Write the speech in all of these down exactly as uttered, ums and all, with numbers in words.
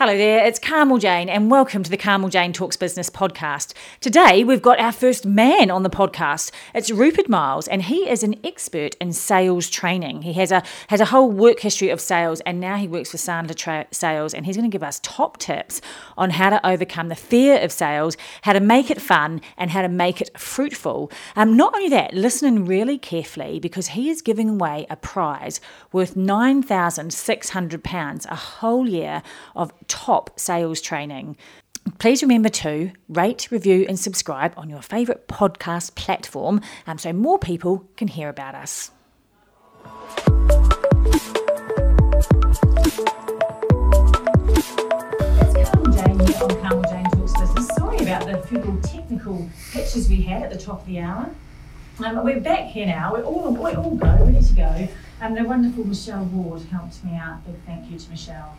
Hello there, it's Carmel Jane and welcome to the Carmel Jane Talks Business podcast. Today we've got our first man on the podcast. It's Rupert Miles and he is an expert in sales training. He has a has a whole work history of sales and now he works for Sandler Tra- Sales and he's going to give us top tips on how to overcome the fear of sales, how to make it fun and how to make it fruitful. Um, not only that, listening really carefully because he is giving away a prize worth nine thousand six hundred pounds, a whole year of top sales training. Please remember to rate, review and subscribe on your favourite podcast platform um, so more people can hear about us. It's Carmel Jane here on Carmel Jane Talks Business. Sorry about the few little technical hitches we had at the top of the hour. Um, we're back here now. We're all, we're all go, ready to go. And the wonderful Michelle Ward helped me out. Big thank you to Michelle.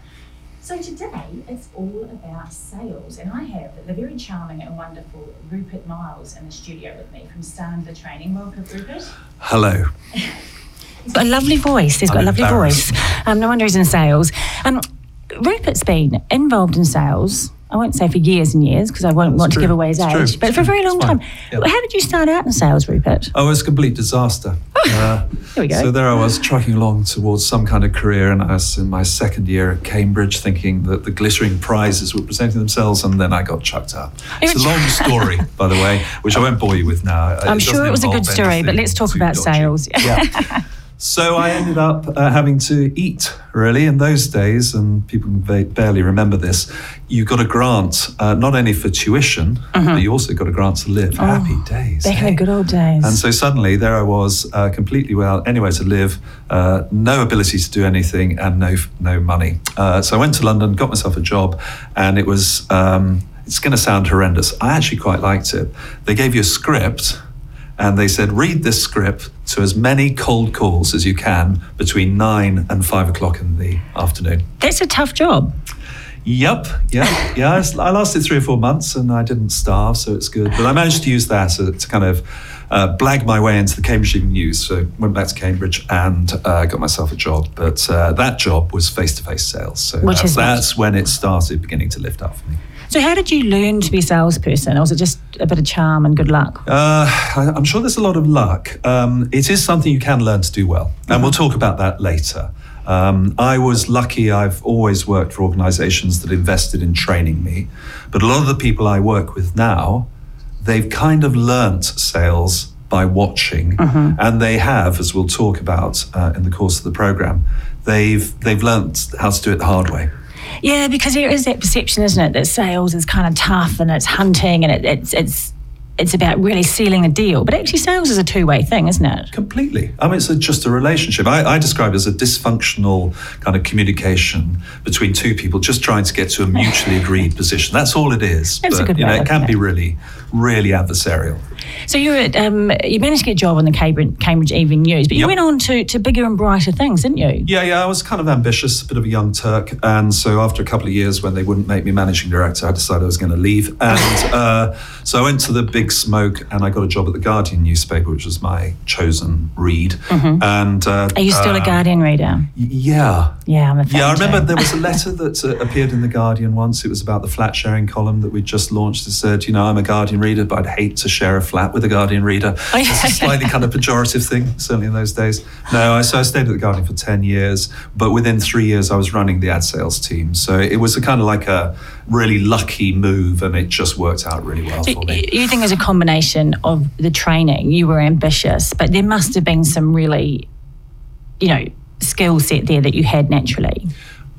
So today, it's all about sales, and I have the very charming and wonderful Rupert Miles in the studio with me from Sandler Training. Welcome, Rupert. Hello. He's got a lovely voice. He's got I'm a lovely voice. Um, no wonder he's in sales. Um, Rupert's been involved in sales, I won't say for years and years, because I won't That's want true. to give away his it's age, true. but it's for a very long time. Yep. How did you start out in sales, Rupert? Oh, it was a complete disaster. uh, there we go. So there I was, trekking along towards some kind of career, and I was in my second year at Cambridge thinking that the glittering prizes were presenting themselves, and then I got chucked up. It's a long story, by the way, which I won't bore you with now. I'm it sure it was a good story, but let's talk about dodgy. sales. Yeah. yeah. So I ended up uh, having to eat, really, in those days, and people ba- barely remember this. You got a grant, uh, not only for tuition, mm-hmm. but you also got a grant to live. Oh, happy days. Back hey? in the good old days. And so suddenly there I was, uh, completely without anywhere to live, uh, no ability to do anything, and no no money. Uh, so I went to London, got myself a job, and it was, um, it's going to sound horrendous. I actually quite liked it. They gave you a script, and they said, read this script to as many cold calls as you can between nine and five o'clock in the afternoon. That's a tough job. Yep, yeah, yeah. I lasted three or four months and I didn't starve, so it's good. But I managed to use that to, to kind of uh, blag my way into the Cambridge Evening News. So went back to Cambridge and uh, got myself a job. But uh, that job was face-to-face sales. So that's, that's when it started beginning to lift up for me. So how did you learn to be a salesperson? Or was it just a bit of charm and good luck? Uh, I, I'm sure there's a lot of luck. Um, it is something you can learn to do well. And mm-hmm. we'll talk about that later. Um, I was lucky. I've always worked for organisations that invested in training me. But a lot of the people I work with now, they've kind of learnt sales by watching. Mm-hmm. And they have, as we'll talk about uh, in the course of the programme, they've, they've learnt how to do it the hard way. Yeah, because there is that perception, isn't it, that sales is kind of tough and it's hunting and it, it's it's it's about really sealing a deal. But actually sales is a two-way thing, isn't it? Completely. I mean, it's a, just a relationship. I, I describe it as a dysfunctional kind of communication between two people just trying to get to a mutually agreed position. That's all it is. That's but, a good you know, it can it. be really, really adversarial. So you were at, um, you managed to get a job on the Cambridge Evening News, but you yep. went on to, to bigger and brighter things, didn't you? Yeah, yeah, I was kind of ambitious, a bit of a young Turk. And so after a couple of years when they wouldn't make me managing director, I decided I was going to leave. And uh, so I went to the Big Smoke and I got a job at the Guardian newspaper, which was my chosen read. Mm-hmm. And uh, Are you still um, a Guardian reader? Yeah. Yeah, I'm a fan Yeah, I remember too. There was a letter that uh, appeared in the Guardian once. It was about the flat sharing column that we'd just launched. It said, you know, I'm a Guardian reader, but I'd hate to share a flat with a Guardian reader. Oh, yeah. It's a slightly kind of pejorative thing, certainly in those days. No, I, so I stayed at the Guardian for ten years, but within three years I was running the ad sales team. So it was a kind of like a really lucky move and it just worked out really well so for me. You think it was a combination of the training, you were ambitious, but there must have been some really, you know, skill set there that you had naturally.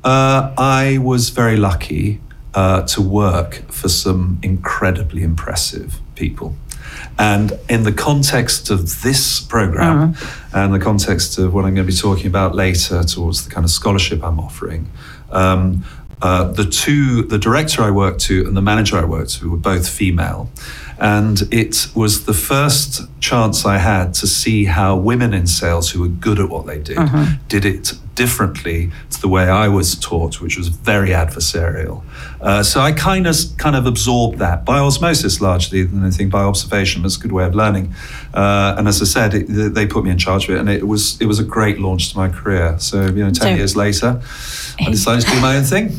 Uh, I was very lucky uh, to work for some incredibly impressive people. And in the context of this program mm-hmm. and the context of what I'm going to be talking about later towards the kind of scholarship I'm offering, um, uh, the two, the director I worked to and the manager I worked to were both female. And it was the first chance I had to see how women in sales who were good at what they did, mm-hmm. did it differently to the way I was taught, which was very adversarial. Uh, so I kind of kind of absorbed that by osmosis largely, and I think by observation was a good way of learning. Uh, and as I said, it, they put me in charge of it, and it was it was a great launch to my career. So you know, ten so, years later, I decided to do my own thing.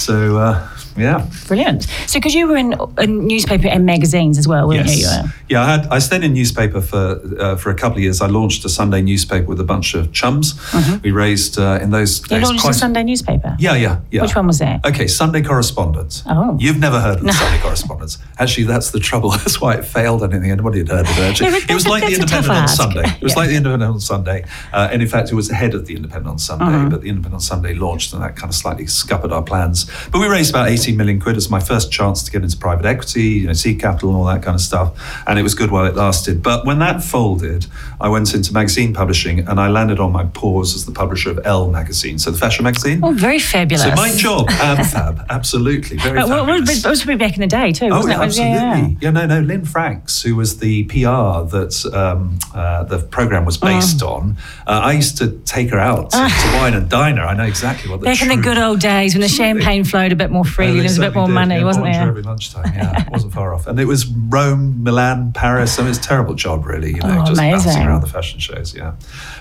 So, uh, yeah. Brilliant. So, because you were in, in newspaper and magazines as well, weren't yes. you? Yes. Yeah, I, had, I stayed in newspaper for uh, for a couple of years. I launched a Sunday newspaper with a bunch of chums. Mm-hmm. We raised, uh, in those days... You launched quite... a Sunday newspaper? Yeah, yeah, yeah. Which one was that? Okay, Sunday Correspondence. Oh. You've never heard of the no. Sunday Correspondence. Actually, that's the trouble. That's why it failed. I don't think anybody had heard of it. Yeah, it was like the Independent on Sunday. It was yeah. like the Independent on Sunday. Uh, and in fact, it was ahead of the Independent on Sunday, mm-hmm. but the Independent on Sunday launched and that kind of slightly scuppered our plans. But we raised about eighteen million quid as my first chance to get into private equity, you know, seed capital and all that kind of stuff. And it was good while it lasted. But when that folded, I went into magazine publishing and I landed on my paws as the publisher of Elle magazine. So the fashion magazine. Oh, very fabulous. So my job, ab fab, absolutely. Very but, fabulous. It was probably back in the day too, wasn't oh, it? Absolutely. Yeah, yeah. yeah, no, no. Lynn Franks, who was the P R that um, uh, the programme was based oh. on, uh, I used to take her out uh. to wine and dine her. I know exactly what the Back in the good old days when the absolutely. champagne flowed a bit more freely, there was a bit more did. money, yeah, wasn't there? Every lunchtime, yeah. It wasn't far off. And it was Rome, Milan, Paris. I mean, it's a terrible job, really, you know, oh, just amazing. bouncing around the fashion shows, yeah.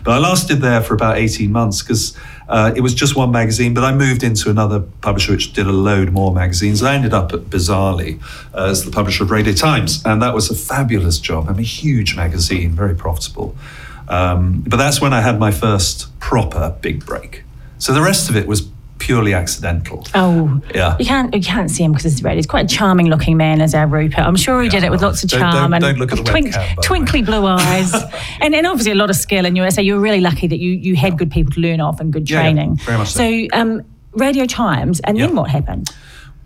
But I lasted there for about eighteen months because uh, it was just one magazine, but I moved into another publisher which did a load more magazines. I ended up, at, bizarrely, uh, as the publisher of Radio Times, and that was a fabulous job. I mean, huge magazine, very profitable. Um, but that's when I had my first proper big break. So the rest of it was purely accidental. Oh, yeah. You can't you can't see him because it's red. He's quite a charming looking man, as our Rupert. I'm sure he yeah, did it with lots of don't, charm don't, don't and look at twink, webcam, twinkly blue eyes, and and obviously a lot of skill. And you so you're really lucky that you you had yeah. good people to learn off and good training. Yeah, yeah, very much so. So um, Radio Times, and yeah. then what happened?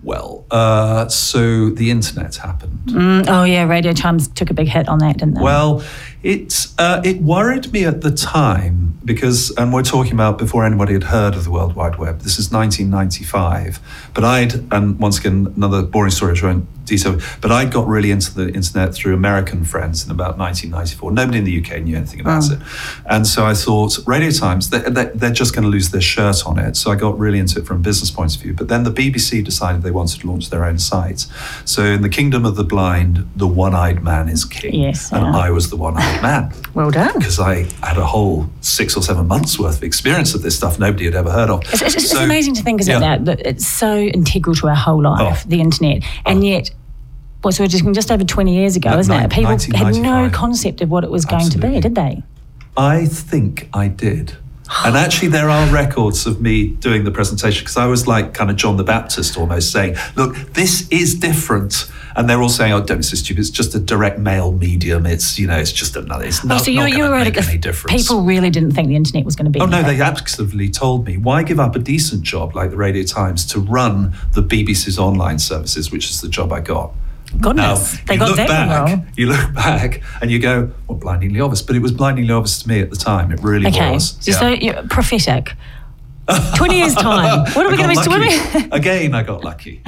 Well, uh, so the internet happened. Mm, oh yeah, Radio Times took a big hit on that, didn't they? Well, it, uh, it worried me at the time because, and we're talking about before anybody had heard of the World Wide Web, this is nineteen ninety-five, but I'd, and once again, another boring story which I won't detail, but I got really into the internet through American friends in about nineteen ninety-four. Nobody in the U K knew anything about oh. it. And so I thought, Radio Times, they're, they're just going to lose their shirt on it. So I got really into it from a business point of view. But then the B B C decided they wanted to launch their own site. So in the kingdom of the blind, the one-eyed man is king. Yes, and yeah. I was the one-eyed man. Well done. Because I had a whole six or seven months worth of experience of this stuff nobody had ever heard of. It's, it's, so, it's amazing to think, isn't yeah. it, that it's so integral to our whole life, oh. the internet, and oh. yet... Well, so just, just over twenty years ago, isn't it? People had no concept of what it was going Absolutely. to be, did they? I think I did. And actually, there are records of me doing the presentation because I was like kind of John the Baptist almost saying, look, this is different. And they're all saying, oh, don't be so stupid. It's just a direct mail medium. It's, you know, it's just another, it's not, oh, so not going to make any difference. People really didn't think the internet was going to be. Oh, no, they absolutely told me, why give up a decent job like the Radio Times to run the B B C's online services, which is the job I got. Goodness, now, they got that back, wrong. You look back and you go, well, blindingly obvious. But it was blindingly obvious to me at the time. It really okay. was. Okay, so yeah. you're prophetic. twenty years' time. What are we going to be? Again, I got lucky.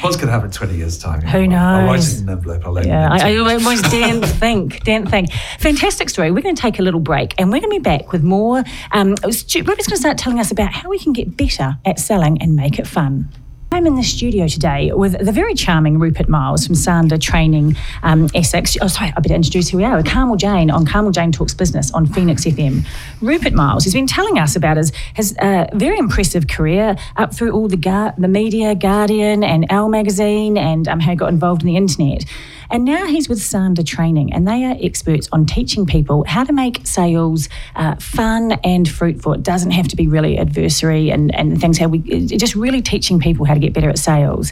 What's going to happen in twenty years' time? Who know, knows? I'll write it in an envelope. I'll let yeah, you know. I, I almost didn't think, didn't think. Fantastic story. We're going to take a little break and we're going to be back with more. Um, Rupert's going to start telling us about how we can get better at selling and make it fun. I'm in the studio today with the very charming Rupert Miles from Sandler Training um, Essex. Oh, sorry, I better introduce who we are. We're Carmel Jane on Carmel Jane Talks Business on Phoenix F M. Rupert Miles has been telling us about his, his uh, very impressive career up through all the, gar- the media, Guardian and Elle magazine, and um, how he got involved in the internet. And now he's with Sandler Training, and they are experts on teaching people how to make sales uh, fun and fruitful. It doesn't have to be really adversary and, and things, how we just really teaching people how to get better at sales.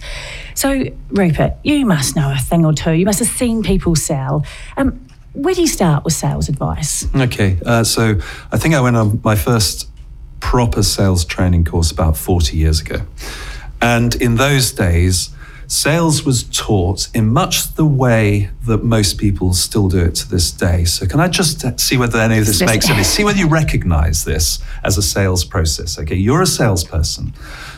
So, Rupert, you must know a thing or two. You must have seen people sell. Um, where do you start with sales advice? Okay, uh, so I think I went on my first proper sales training course about forty years ago. And in those days, sales was taught in much the way that most people still do it to this day. So can I just see whether any of this makes sense? See whether you recognize this as a sales process. Okay, you're a salesperson.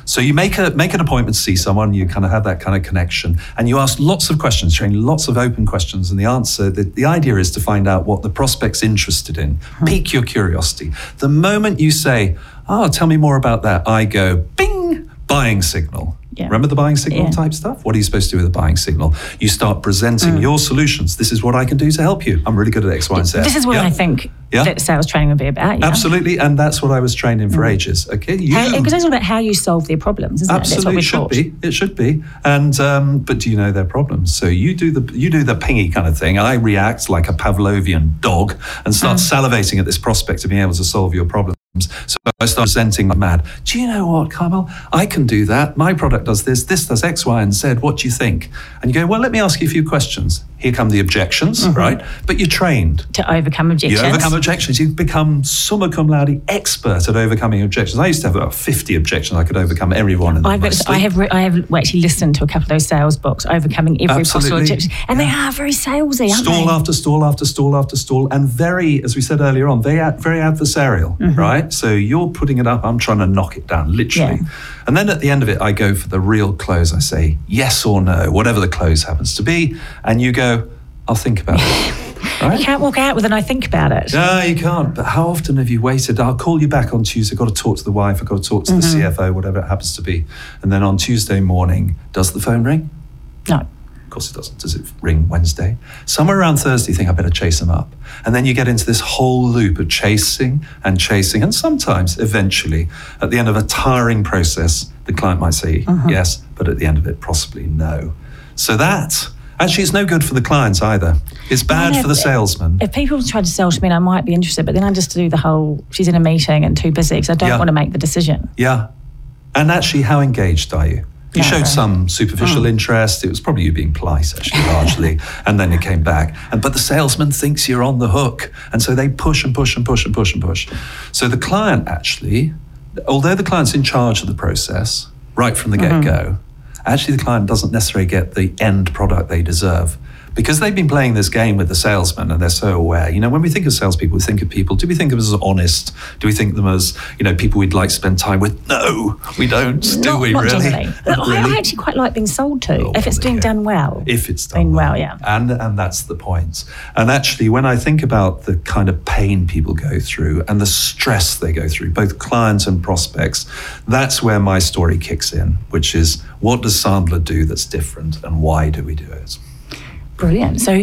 So you make a make an appointment to see someone, you kind of have that kind of connection, and you ask lots of questions, training lots of open questions, and the answer, the, the idea is to find out what the prospect's interested in. Hmm. Pique your curiosity. The moment you say, oh, tell me more about that, I go, bing, buying signal. Yeah. Remember the buying signal yeah. type stuff? What are you supposed to do with a buying signal? You start presenting mm. your solutions. This is what I can do to help you. I'm really good at X, Y, and Z. This is what yeah. I think yeah. that sales training would be about. Yeah. Absolutely, and that's what I was trained in for mm. ages. Okay, because it's all about how you solve their problems, isn't Absolutely. it? Absolutely, it should be. It should be. And um, but do you know their problems? So you do the you do the pingy kind of thing. I react like a Pavlovian dog and start mm. salivating at this prospect of being able to solve your problem. So I start presenting like mad. Do you know what, Carmel? I can do that. My product does this. This does X, Y, and Z. What do you think? And you go, well, let me ask you a few questions. Here come the objections, mm-hmm. right? But you're trained. To overcome objections. You overcome objections. You become summa cum laude expert at overcoming objections. I used to have about fifty objections. I could overcome every one of them. I've got, I have re- I have actually listened to a couple of those sales books, overcoming every Absolutely. possible objection. And yeah. they are very salesy, aren't stall they? After stall after stall after stall. And very, as we said earlier on, they are very adversarial, mm-hmm. right? So you're putting it up, I'm trying to knock it down, literally. Yeah. And then at the end of it, I go for the real close. I say yes or no, whatever the close happens to be. And you go, I'll think about it. Right? You can't walk out with an I think about it. No, you can't. But how often have you waited? I'll call you back on Tuesday. I've got to talk to the wife. I've got to talk to mm-hmm. the C F O, whatever it happens to be. And then on Tuesday morning, does the phone ring? No. Of course it doesn't. Does it ring Wednesday? Somewhere around Thursday, you think I better chase them up. And then you get into this whole loop of chasing and chasing. And sometimes, eventually, at the end of a tiring process, the client might say uh-huh. yes, but at the end of it, possibly no. So that... Actually, it's no good for the clients either. It's bad yeah, for the salesman. If people try to sell to me, I might be interested, but then I just do the whole, she's in a meeting and too busy because I don't yeah. want to make the decision. Yeah. And actually, how engaged are you? You no. showed some superficial mm. interest. It was probably you being polite, actually, largely. And then you came back. And, but the salesman thinks you're on the hook. And so they push and push and push and push and push. So the client actually, although the client's in charge of the process right from the mm-hmm. get-go, actually the client doesn't necessarily get the end product they deserve because they've been playing this game with the salesman and they're so aware. You know, when we think of salespeople, we think of people. Do we think of them as honest? Do we think of them as, you know, people we'd like to spend time with? No, we don't, do not, we not really? Not well, really? I actually quite like being sold to oh, if it's being yeah. done well. If it's done being well. well, yeah. And, and that's the point. And actually, when I think about the kind of pain people go through and the stress they go through, both clients and prospects, that's where my story kicks in, which is what does Sandler do that's different and why do we do it? Brilliant. So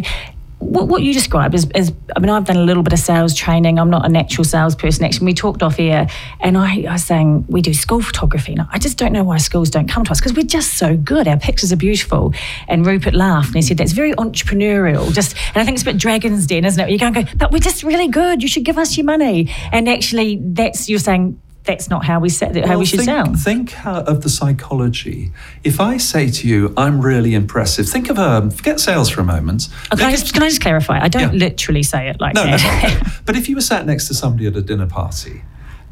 what, what you describe is, is, I mean, I've done a little bit of sales training. I'm not an actual salesperson. Actually, we talked off air and I, I was saying we do school photography. Now, I just don't know why schools don't come to us because we're just so good. Our pictures are beautiful. And Rupert laughed and he said, that's very entrepreneurial. Just, and I think it's a bit Dragon's Den, isn't it? You go and go, but we're just really good. You should give us your money. And actually, that's, you're saying, that's not how we set it, how well, we should think, sound. Think how, of the psychology. If I say to you, I'm really impressive, think of, um, forget sales for a moment. Oh, can, I just, can I just clarify? I don't yeah. literally say it like no, that. No, no. But if you were sat next to somebody at a dinner party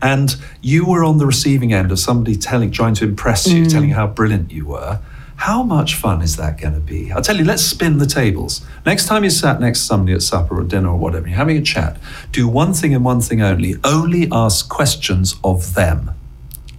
and you were on the receiving end of somebody telling, trying to impress you, mm. telling you how brilliant you were, how much fun is that going to be? I'll tell you, let's spin the tables. Next time you sat next to somebody at supper or dinner or whatever, you're having a chat, do one thing and one thing only. Only ask questions of them.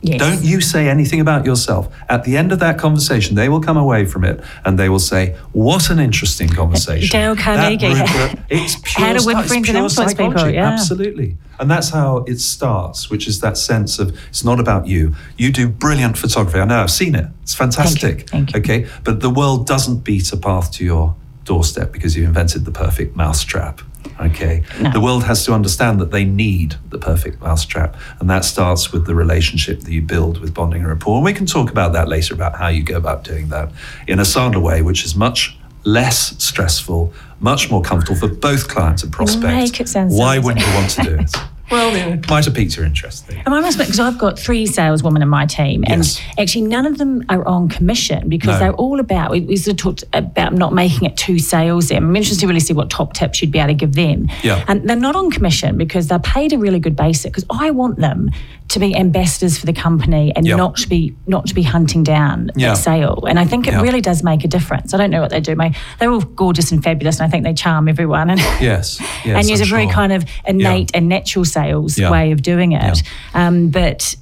Yes. Don't you say anything about yourself. At the end of that conversation, they will come away from it and they will say, what an interesting conversation. Dale Carnegie. Rupert, it's pure, how to win friends and influence people. Yeah. Absolutely. And that's how it starts, which is that sense of it's not about you. You do brilliant photography. I know, I've seen it. It's fantastic. Thank you. Thank you. Okay. But the world doesn't beat a path to your doorstep because you invented the perfect mousetrap. Okay. No. The world has to understand that they need the perfect mousetrap. And that starts with the relationship that you build with bonding and rapport. And we can talk about that later, about how you go about doing that in a Sandler way, which is much less stressful, much more comfortable for both clients and prospects. Make it sense. Why wouldn't you want to do it? Well, it might have piqued your interest there. And I must admit, because I've got three saleswomen in my team, and yes. actually none of them are on commission because no. they're all about, we, we sort of talked about not making it too salesy. I'm interested to really see what top tips you'd be able to give them. Yeah. And they're not on commission because they're paid a really good basic because I want them to be ambassadors for the company and yep. not to be not to be hunting down yeah. a sale. And I think it yeah. really does make a difference. I don't know what they do. My, they're all gorgeous and fabulous, and I think they charm everyone. And yes, yes and use I'm a very sure. kind of innate yeah. and natural sales yeah. way of doing it. Yeah. Um, but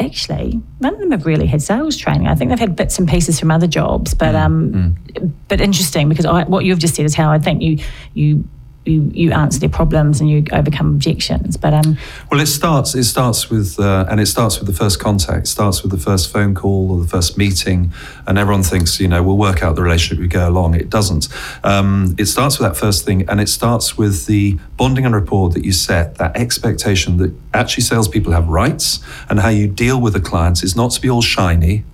actually, none of them have really had sales training. I think they've had bits and pieces from other jobs. But mm. Um, mm. but interesting because I, what you've just said is how I think you you. you, you answer their problems and you overcome objections. But um, well, it starts. It starts with, uh, and it starts with the first contact. It starts with the first phone call or the first meeting, and everyone thinks, you know, we'll work out the relationship as we go along. It doesn't. Um, it starts with that first thing, and it starts with the bonding and rapport that you set, that expectation that actually salespeople have rights, and how you deal with the clients is not to be all shiny.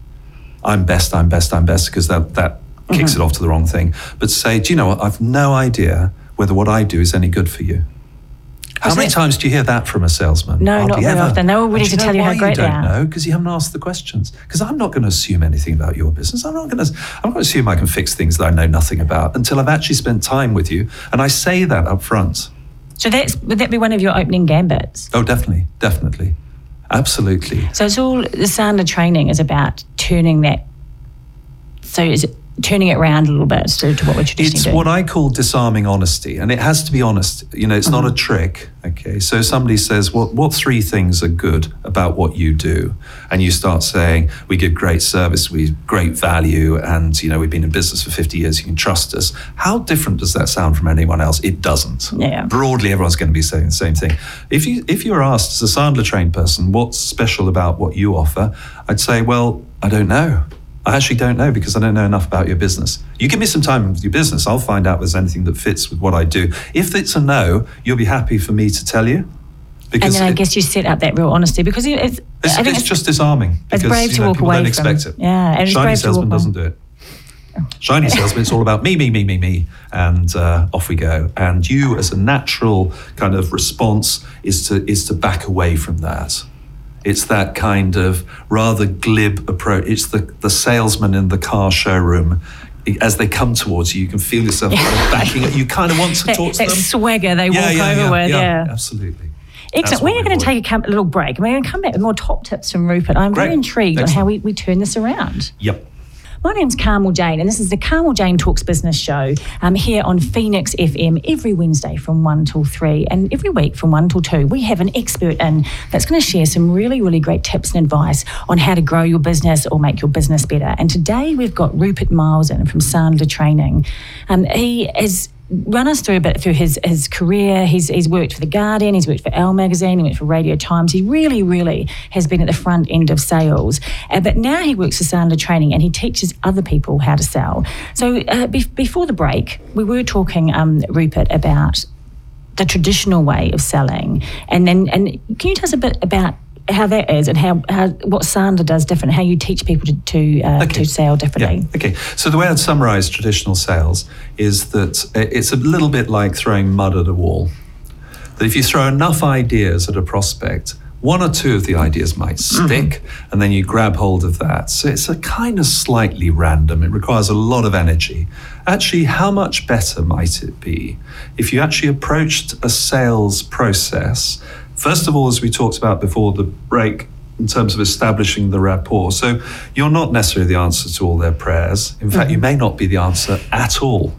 I'm best. I'm best. I'm best, because that that. Kicks mm-hmm. it off to the wrong thing, but say, do you know what? I've no idea whether what I do is any good for you. How Isn't many it? times do you hear that from a salesman? No, Hardly not very ever. often. They're all willing to tell you how great you they are. You don't know because you haven't asked the questions. Because I'm not going to assume anything about your business. I'm not going to. I'm not going to assume I can fix things that I know nothing about until I've actually spent time with you. And I say that up front. So that's would that be one of your opening gambits? Oh, definitely, definitely, absolutely. So it's all the Sandler training is about turning that. So is it? Turning it around a little bit to, to what we're traditionally doing. It's what I call disarming honesty, and it has to be honest. You know, it's mm-hmm. not a trick, okay? So somebody says, what well, what three things are good about what you do? And you start saying, we give great service, we have great value, and, you know, we've been in business for fifty years, you can trust us. How different does that sound from anyone else? It doesn't. Yeah. Broadly, everyone's going to be saying the same thing. If, you, if you're asked, as a Sandler-trained person, what's special about what you offer, I'd say, well, I don't know. I actually don't know because I don't know enough about your business. You give me some time with your business, I'll find out if there's anything that fits with what I do. If it's a no, you'll be happy for me to tell you. Because and then I it, guess you set up that real honesty because it's... It's, I think it's, it's just disarming. Because, it's brave to know, walk away from. People don't expect it. Yeah, and Shiny salesman doesn't do it. Shiny salesman, it's all about me, me, me, me, me, and uh, off we go. And you, as a natural kind of response, is to is to back away from that. It's that kind of rather glib approach. It's the, the salesman in the car showroom. As they come towards you, you can feel yourself yeah. kind of backing up. You kind of want to that, talk to that them. That swagger they yeah, walk yeah, over yeah, with. Yeah, yeah. absolutely. Excellent. We're going to take a little break. We're going to come back with more top tips from Rupert. I'm Great. very intrigued Excellent. on how we, we turn this around. Yep. My name's Carmel Jane, and this is the Carmel Jane Talks Business Show um, here on Phoenix F M every Wednesday from one till three, and every week from one till two. We have an expert in that's going to share some really, really great tips and advice on how to grow your business or make your business better. And today we've got Rupert Miles in from Sandler Training. Um, he is... Run us through a bit through his, his career. He's he's worked for the Guardian, he's worked for Elle magazine, he worked for Radio Times. He really, really has been at the front end of sales. Uh, but now he works for Sandler Training and he teaches other people how to sell. So uh, be- before the break, we were talking, um, Rupert, about the traditional way of selling. And then, and can you tell us a bit about how that is and how, how what Sandler does different, how you teach people to to, uh, okay. to sell differently. Yeah. Okay, so the way I'd summarise traditional sales is that it's a little bit like throwing mud at a wall. That if you throw enough ideas at a prospect, one or two of the ideas might stick, mm-hmm. and then you grab hold of that. So it's a kind of slightly random. It requires a lot of energy. Actually, how much better might it be if you actually approached a sales process? First of all, as we talked about before the break, in terms of establishing the rapport. So you're not necessarily the answer to all their prayers. In fact, mm-hmm. you may not be the answer at all.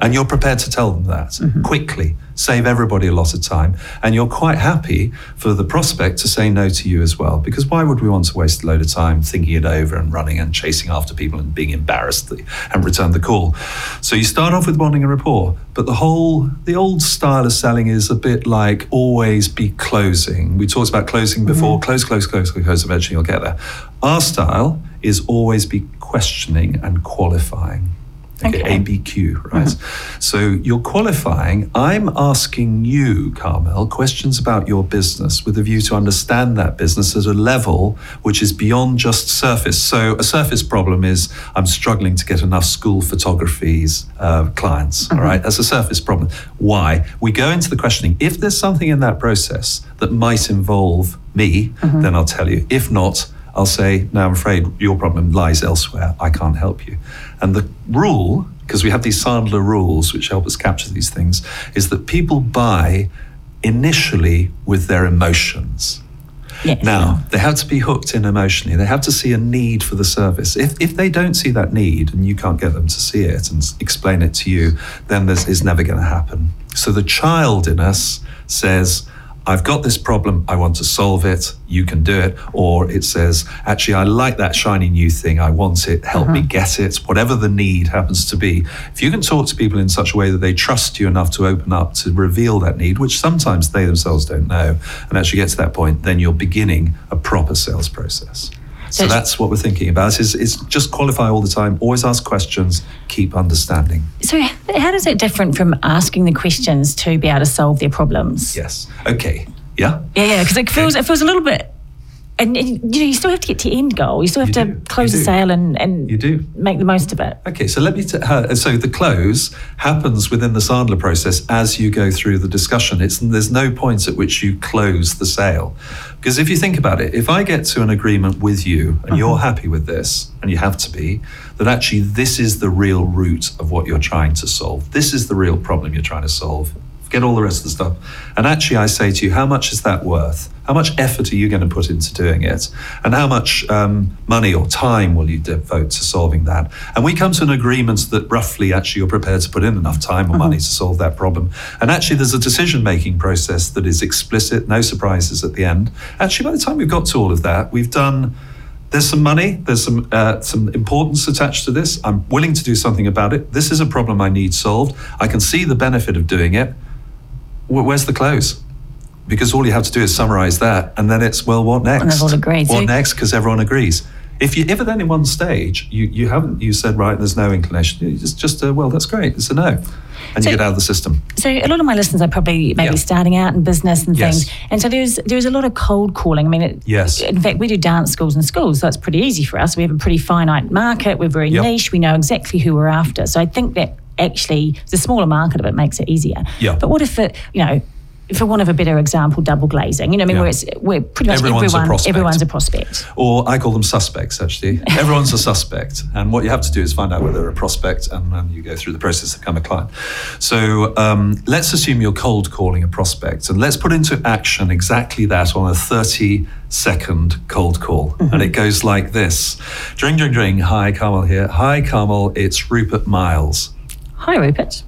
And you're prepared to tell them that mm-hmm. quickly, save everybody a lot of time. And you're quite happy for the prospect to say no to you as well, because why would we want to waste a load of time thinking it over and running and chasing after people and being embarrassed and return the call? So you start off with bonding and rapport, but the whole, the old style of selling is a bit like always be closing. We talked about closing before, mm-hmm. close, close, close, close, close, eventually you'll get there. Our style is always be questioning and qualifying. Okay. Okay. A B Q, right? Mm-hmm. So you're qualifying. I'm asking you, Carmel, questions about your business with a view to understand that business at a level which is beyond just surface. So a surface problem is I'm struggling to get enough school photography's uh, clients, mm-hmm. all right? That's a surface problem. Why? We go into the questioning. If there's something in that process that might involve me, mm-hmm. then I'll tell you. If not, I'll say, no, I'm afraid your problem lies elsewhere. I can't help you. And the rule, because we have these Sandler rules which help us capture these things, is that people buy initially with their emotions. Yes. Now, they have to be hooked in emotionally. They have to see a need for the service. If if they don't see that need and you can't get them to see it and explain it to you, then this is never going to happen. So the child in us says, I've got this problem, I want to solve it, you can do it. Or it says, actually, I like that shiny new thing, I want it, help uh-huh. me get it, whatever the need happens to be. If you can talk to people in such a way that they trust you enough to open up, to reveal that need, which sometimes they themselves don't know, and actually get to that point, then you're beginning a proper sales process. So, so that's what we're thinking about, is, is just qualify all the time, always ask questions, keep understanding. So how does it differ from asking the questions to be able to solve their problems? Yes. Okay. Yeah? Yeah, yeah, because it feels, it feels a little bit... And, and you know, you still have to get to end goal. You still have you to do. close the sale and, and you do. make the most of it. Okay, so let me. T- uh, so the close happens within the Sandler process as you go through the discussion. It's there's no point at which you close the sale, because if you think about it, if I get to an agreement with you and uh-huh. you're happy with this, and you have to be, that actually this is the real root of what you're trying to solve. This is the real problem you're trying to solve. Get all the rest of the stuff. And actually I say to you, how much is that worth? How much effort are you going to put into doing it? And how much um, money or time will you devote to solving that? And we come to an agreement that roughly actually you're prepared to put in enough time or mm-hmm. money to solve that problem. And actually there's a decision-making process that is explicit, no surprises at the end. Actually, by the time we've got to all of that, we've done... There's some money, there's some uh, some importance attached to this. I'm willing to do something about it. This is a problem I need solved. I can see the benefit of doing it. Where's the close? Because all you have to do is summarize that, and then it's, well, what next? And they've all agreed. What next? Because everyone agrees. If you ever then in one stage, you, you haven't, you said, right, there's no inclination. It's just, uh, well, that's great. It's a no. And so, you get out of the system. So a lot of my listeners are probably maybe yeah. starting out in business and yes. things. And so there's there's a lot of cold calling. I mean, it, yes. in fact, we do dance schools and schools, so it's pretty easy for us. We have a pretty finite market. We're very yep. niche. We know exactly who we're after. So I think that actually the smaller market of it makes it easier. Yeah. But what if it, you know, for want of a better example, double glazing. You know, I mean, yeah. where it's we're pretty much everyone's everyone, a prospect. Everyone's a prospect. Or I call them suspects, actually. Everyone's a suspect. And what you have to do is find out whether they're a prospect, and then you go through the process to become a client. So um, let's assume you're cold calling a prospect, and let's put into action exactly that on a thirty second cold call. Mm-hmm. And it goes like this. Dring, dring, dring. Hi, Carmel here. Hi, Carmel. It's Rupert Miles. Hi, Rupert.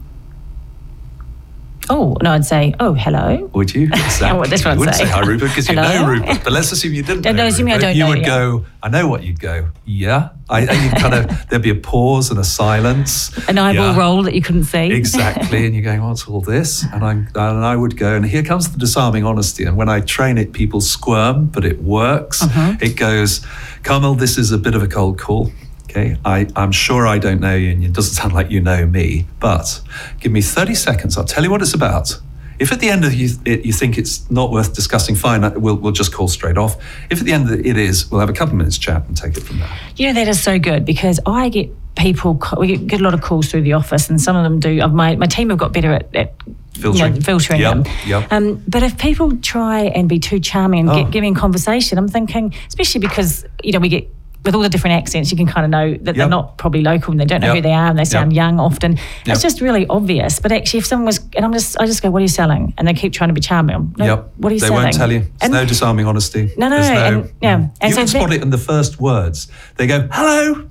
Oh, no, I'd say, oh, hello. Would you? Exactly. That's what I'd say. You wouldn't say hi, Rupert, because you know Rupert. But let's assume you didn't know Rupert. I don't know, you would yeah. go, I know what you'd go, yeah. I, and you'd kind of, there'd be a pause and a silence. An eyeball yeah. roll that you couldn't see. Exactly. And you're going, what's all this? And, I'm, and I would go, and here comes the disarming honesty. And when I train it, people squirm, but it works. Uh-huh. It goes, Carmel, this is a bit of a cold call. Okay, I, I'm sure I don't know you, and it doesn't sound like you know me, but give me thirty seconds, I'll tell you what it's about. If at the end of you, it, you think it's not worth discussing, fine, we'll, we'll just call straight off. If at the end of it is, we'll have a couple of minutes chat and take it from there. You know, that is so good, because I get people, we get a lot of calls through the office, and some of them do, my, my team have got better at, at filtering, you know, filtering yep, them. Yep. Um, but if people try and be too charming and oh. get, get me in conversation, I'm thinking, especially because, you know, we get, with all the different accents, you can kind of know that yep. they're not probably local and they don't know yep. who they are, and they sound yep. young often. Yep. It's just really obvious. But actually, if someone was, and I'm just, I just go, what are you selling? And they keep trying to be charming. No, yep. What are you they selling? They won't tell you. There's and, no disarming honesty. No, no, no. And, yeah. Mm. And you so can spot it in the first words. They go, hello,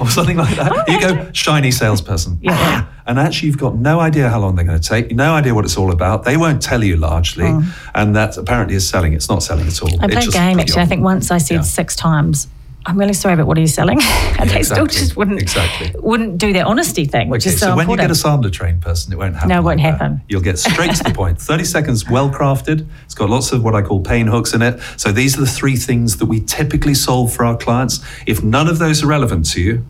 or something like that. Hi, you go, shiny salesperson. yeah. And actually, you've got no idea how long they're going to take, no idea what it's all about. They won't tell you largely. Mm. And that apparently is selling. It's not selling at all. I played a game, actually. Awful. I think once I said yeah. six times. I'm really sorry, but what are you selling? And yeah, exactly. they still just wouldn't exactly. wouldn't do their honesty thing, which okay, is so, so important. So when you get a Sandler trained person, it won't happen. No, it like won't that. happen. You'll get straight to the point. thirty seconds, well crafted. It's got lots of what I call pain hooks in it. So these are the three things that we typically solve for our clients. If none of those are relevant to you,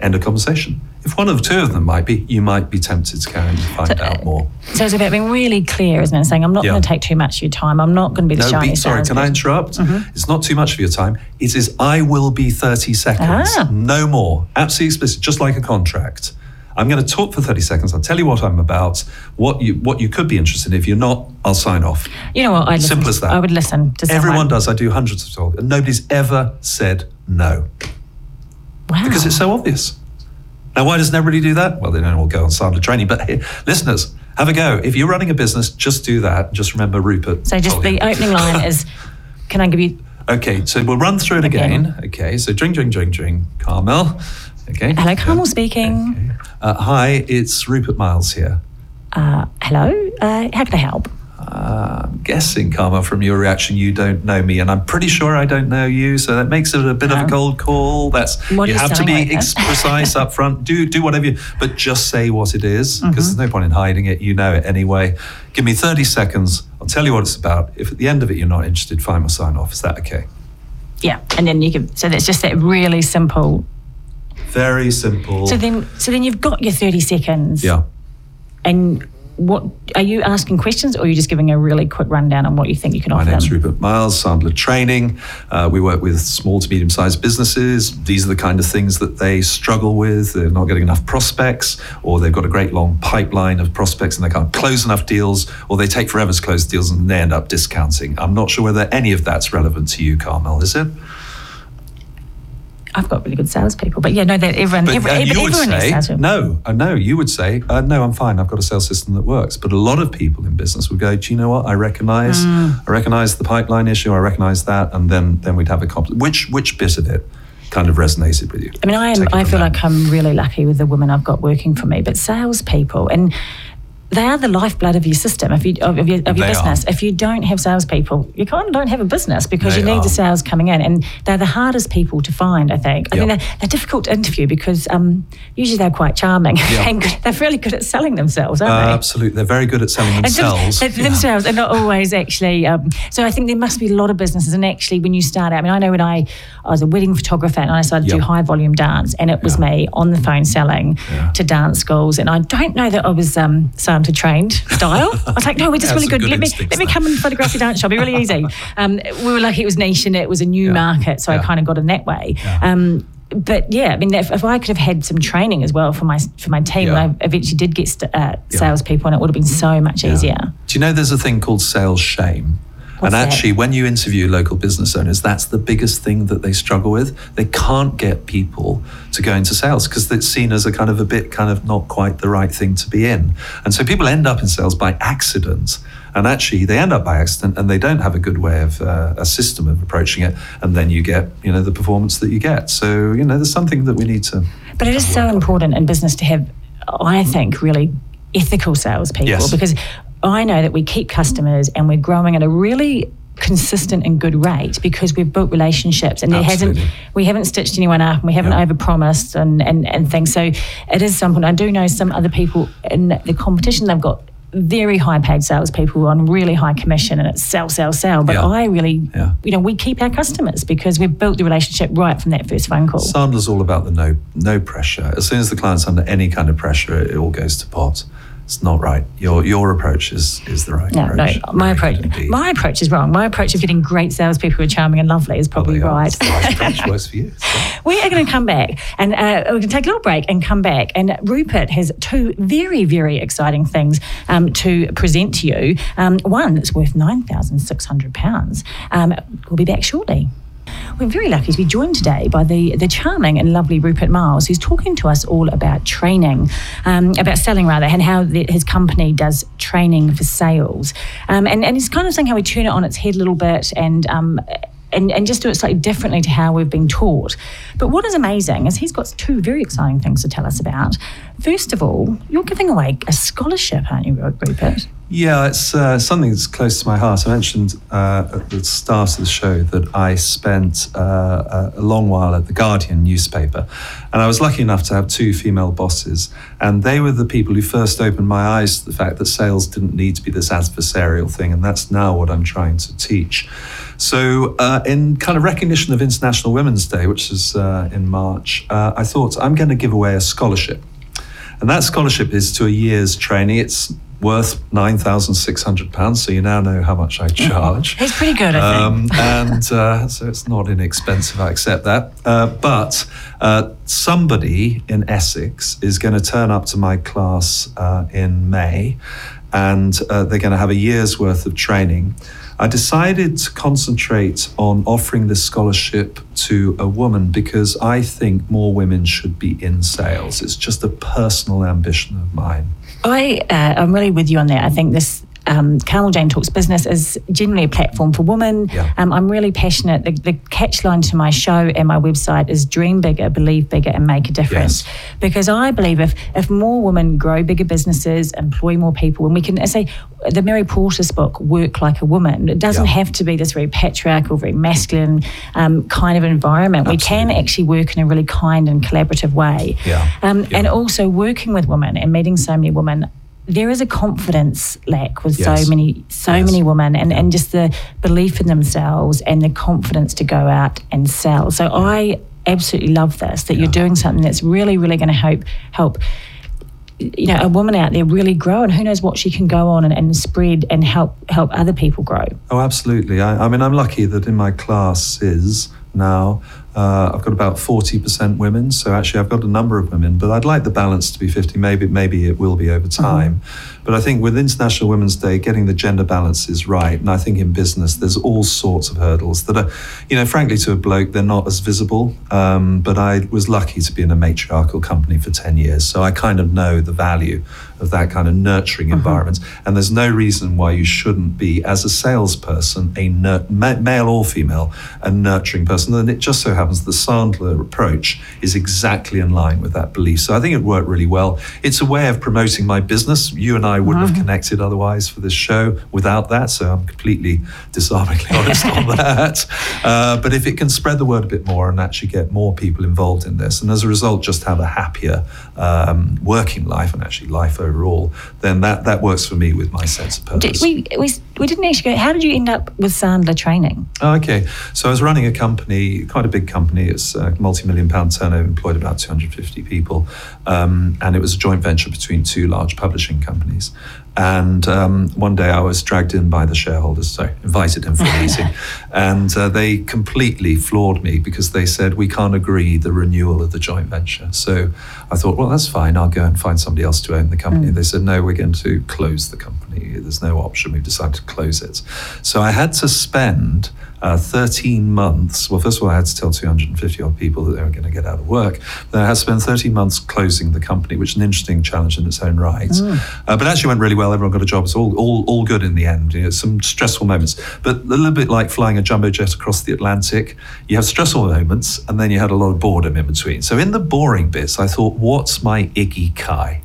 end of conversation. If one of two of them might be, you might be tempted to go and find so, out more. So it's about being really clear, isn't it? Saying, I'm not yeah. going to take too much of your time. I'm not going to be the no, shiny be, Sorry, can I interrupt? Mm-hmm. It's not too much of your time. It is, I will be thirty seconds, ah. no more. Absolutely explicit, just like a contract. I'm going to talk for thirty seconds. I'll tell you what I'm about, what you what you could be interested in. If you're not, I'll sign off. You know what? I'd Simple as that. I would listen to someone. Everyone does. I do hundreds of talks. And nobody's ever said no. Wow. Because it's so obvious. Now, why doesn't everybody do that? Well, they don't all go on Sandler training, but hey, listeners, have a go. If you're running a business, just do that. Just remember Rupert. So just the opening line is, can I give you... Okay, so we'll run through it again. again. Okay, so dring, dring, dring, dring, Carmel. Okay. Hello, Carmel yeah. speaking. Okay. Uh, hi, it's Rupert Miles here. Uh, hello, uh, how can I help? Uh, I'm guessing, Karma, from your reaction, you don't know me, and I'm pretty sure I don't know you, so that makes it a bit no. of a cold call. That's what you have to be like ex- precise up front. Do do whatever you, but just say what it is, because mm-hmm. there's no point in hiding it. You know it anyway. Give me thirty seconds. I'll tell you what it's about. If at the end of it you're not interested, fine, we'll sign off. Is that okay? Yeah, and then you can. So that's just that really simple. Very simple. So then, so then you've got your thirty seconds. Yeah. And what are you asking questions, or are you just giving a really quick rundown on what you think you can offer? My name's them? Rupert Miles, Sandler Training. Uh, we work with small to medium-sized businesses. These are the kind of things that they struggle with. They're not getting enough prospects, or they've got a great long pipeline of prospects and they can't close enough deals, or they take forever to close deals and they end up discounting. I'm not sure whether any of that's relevant to you, Carmel, is it? I've got really good salespeople, but yeah, no, that everyone, but, every, and you everyone would say, is no, uh, no, you would say, uh, no, I'm fine. I've got a sales system that works. But a lot of people in business would go, do you know what? I recognise, mm. I recognise the pipeline issue. I recognise that, and then then we'd have a comp. Which which bit of it kind of resonated with you? I mean, I am, I feel that. like I'm really lucky with the women I've got working for me, but salespeople, and they are the lifeblood of your system, if you, of, of your, of your business. Are. If you don't have salespeople, you kind of don't have a business, because they you need are. the sales coming in. And they're the hardest people to find, I think. Yep. I mean, they're, they're difficult to interview because um, usually they're quite charming. Yep. And good, they're really good at selling themselves, aren't uh, they? Absolutely. They're very good at selling themselves. And yeah. Themselves are not always actually. Um, so I think there must be a lot of businesses. And actually, when you start out, I mean, I know when I, I was a wedding photographer and I started yep. to do high volume dance, and it was yeah. me on the phone selling yeah. to dance schools. And I don't know that I was um, some to trained style. I was like, no, we're just yeah, really good. good. Let me let me come and photograph your dance show. It'll be really easy. Um, we were lucky it was niche and it was a new yeah. market, so yeah. I kind of got in that way. Yeah. Um, but yeah, I mean, if, if I could have had some training as well for my for my team, yeah. I eventually did get st- uh, salespeople, and it would have been so much yeah. easier. Do you know there's a thing called sales shame? What's and actually, that? When you interview local business owners, that's the biggest thing that they struggle with. They can't get people to go into sales because it's seen as a kind of a bit kind of not quite the right thing to be in. And so people end up in sales by accident. And actually, they end up by accident, and they don't have a good way of uh, a system of approaching it. And then you get, you know, the performance that you get. So, you know, there's something that we need to. But it is so important in business to have, I think, really ethical salespeople, yes. because I know that we keep customers and we're growing at a really consistent and good rate because we've built relationships, and there hasn't we haven't stitched anyone up, and we haven't yep. overpromised and, and, and things. So it is something. I do know some other people in the competition, they've got very high paid salespeople on really high commission, and it's sell, sell, sell. But yeah. I really, yeah. you know, we keep our customers because we've built the relationship right from that first phone call. Sandler's all about the no no pressure. As soon as the client's under any kind of pressure, it all goes to pot. It's not right. Your your approach is, is the right no, approach. No, my approach indeed. my approach is wrong. My approach of getting great salespeople who are charming and lovely is probably well, right. It's the right approach for you. So. We are going to come back, and uh, we're going to take a little break and come back. And Rupert has two very, very exciting things um, to present to you. Um, one that's worth nine thousand six hundred pounds. Um, we'll be back shortly. We're very lucky to be joined today by the, the charming and lovely Rupert Miles, who's talking to us all about training, um, about selling rather, and how the, his company does training for sales. Um, and, and he's kind of saying how we turn it on its head a little bit and um, and, and just do it slightly differently to how we've been taught. But what is amazing is he's got two very exciting things to tell us about. First of all, you're giving away a scholarship, aren't you, Rupert? Yeah, it's uh, something that's close to my heart. I mentioned uh, at the start of the show that I spent uh, a long while at the Guardian newspaper, and I was lucky enough to have two female bosses, and they were the people who first opened my eyes to the fact that sales didn't need to be this adversarial thing, and that's now what I'm trying to teach. So uh, in kind of recognition of International Women's Day, which is uh, in March, uh, I thought I'm going to give away a scholarship, and that scholarship is to a year's training. It's worth nine thousand six hundred pounds, so you now know how much I charge. It's pretty good, I um, think. and uh, so it's not inexpensive, I accept that. Uh, but uh, somebody in Essex is going to turn up to my class uh, in May, and uh, they're going to have a year's worth of training. I decided to concentrate on offering this scholarship to a woman because I think more women should be in sales. It's just a personal ambition of mine. I, uh, I'm really with you on that. I think this Um, Carmel Jane Talks Business is generally a platform for women. Yeah. Um, I'm really passionate. The, the catchline to my show and my website is dream bigger, believe bigger and make a difference. Yes. Because I believe if if more women grow bigger businesses, employ more people, and we can say the Mary Porter's book, Work Like a Woman, it doesn't yeah. have to be this very patriarchal, very masculine um, kind of environment. Absolutely. We can actually work in a really kind and collaborative way. Yeah. Um, yeah. And also working with women and meeting so many women, there is a confidence lack with yes. so many so yes. many women and, and just the belief in themselves and the confidence to go out and sell. So yeah. I absolutely love this, that yeah. you're doing something that's really, really going to help, help you know, a woman out there really grow, and who knows what she can go on and, and spread and help help other people grow. Oh, absolutely. I, I mean, I'm lucky that in my classes now, uh, I've got about forty percent women, so actually I've got a number of women, but I'd like the balance to be fifty, maybe maybe it will be over time. Mm-hmm. But I think with International Women's Day, getting the gender balance is right, and I think in business there's all sorts of hurdles that are, you know, frankly to a bloke, they're not as visible, um, but I was lucky to be in a matriarchal company for ten years, so I kind of know the value of that kind of nurturing mm-hmm. environment, and there's no reason why you shouldn't be, as a salesperson, a nur- ma- male or female, a nurturing person, and it just so happens happens, the Sandler approach is exactly in line with that belief. So I think it worked really well. It's a way of promoting my business. You and I wouldn't mm-hmm. have connected otherwise for this show without that, so I'm completely disarmingly honest on that. Uh, but if it can spread the word a bit more and actually get more people involved in this, and as a result just have a happier um, working life and actually life overall, then that, that works for me with my sense of purpose. Did we, we, we didn't actually go, how did you end up with Sandler Training? Oh, okay, so I was running a company, quite a big company. It's a multi-million pound turnover, employed about two hundred fifty people, um, and it was a joint venture between two large publishing companies. And um, one day I was dragged in by the shareholders, sorry, invited in for a meeting, and uh, they completely floored me because they said, we can't agree the renewal of the joint venture. So I thought, well, that's fine, I'll go and find somebody else to own the company. Mm. They said, no, we're going to close the company. There's no option, we've decided to close it. So I had to spend uh, thirteen months, well, first of all, I had to tell two hundred fifty odd people that they were going to get out of work. Then I had to spend thirteen months closing the company, which is an interesting challenge in its own right. Mm. Uh, but actually went really well. Well, everyone got a job. It's all all all good in the end. You know, some stressful moments, but a little bit like flying a jumbo jet across the Atlantic. You have stressful moments, and then you had a lot of boredom in between. So in the boring bits, I thought, what's my ikigai?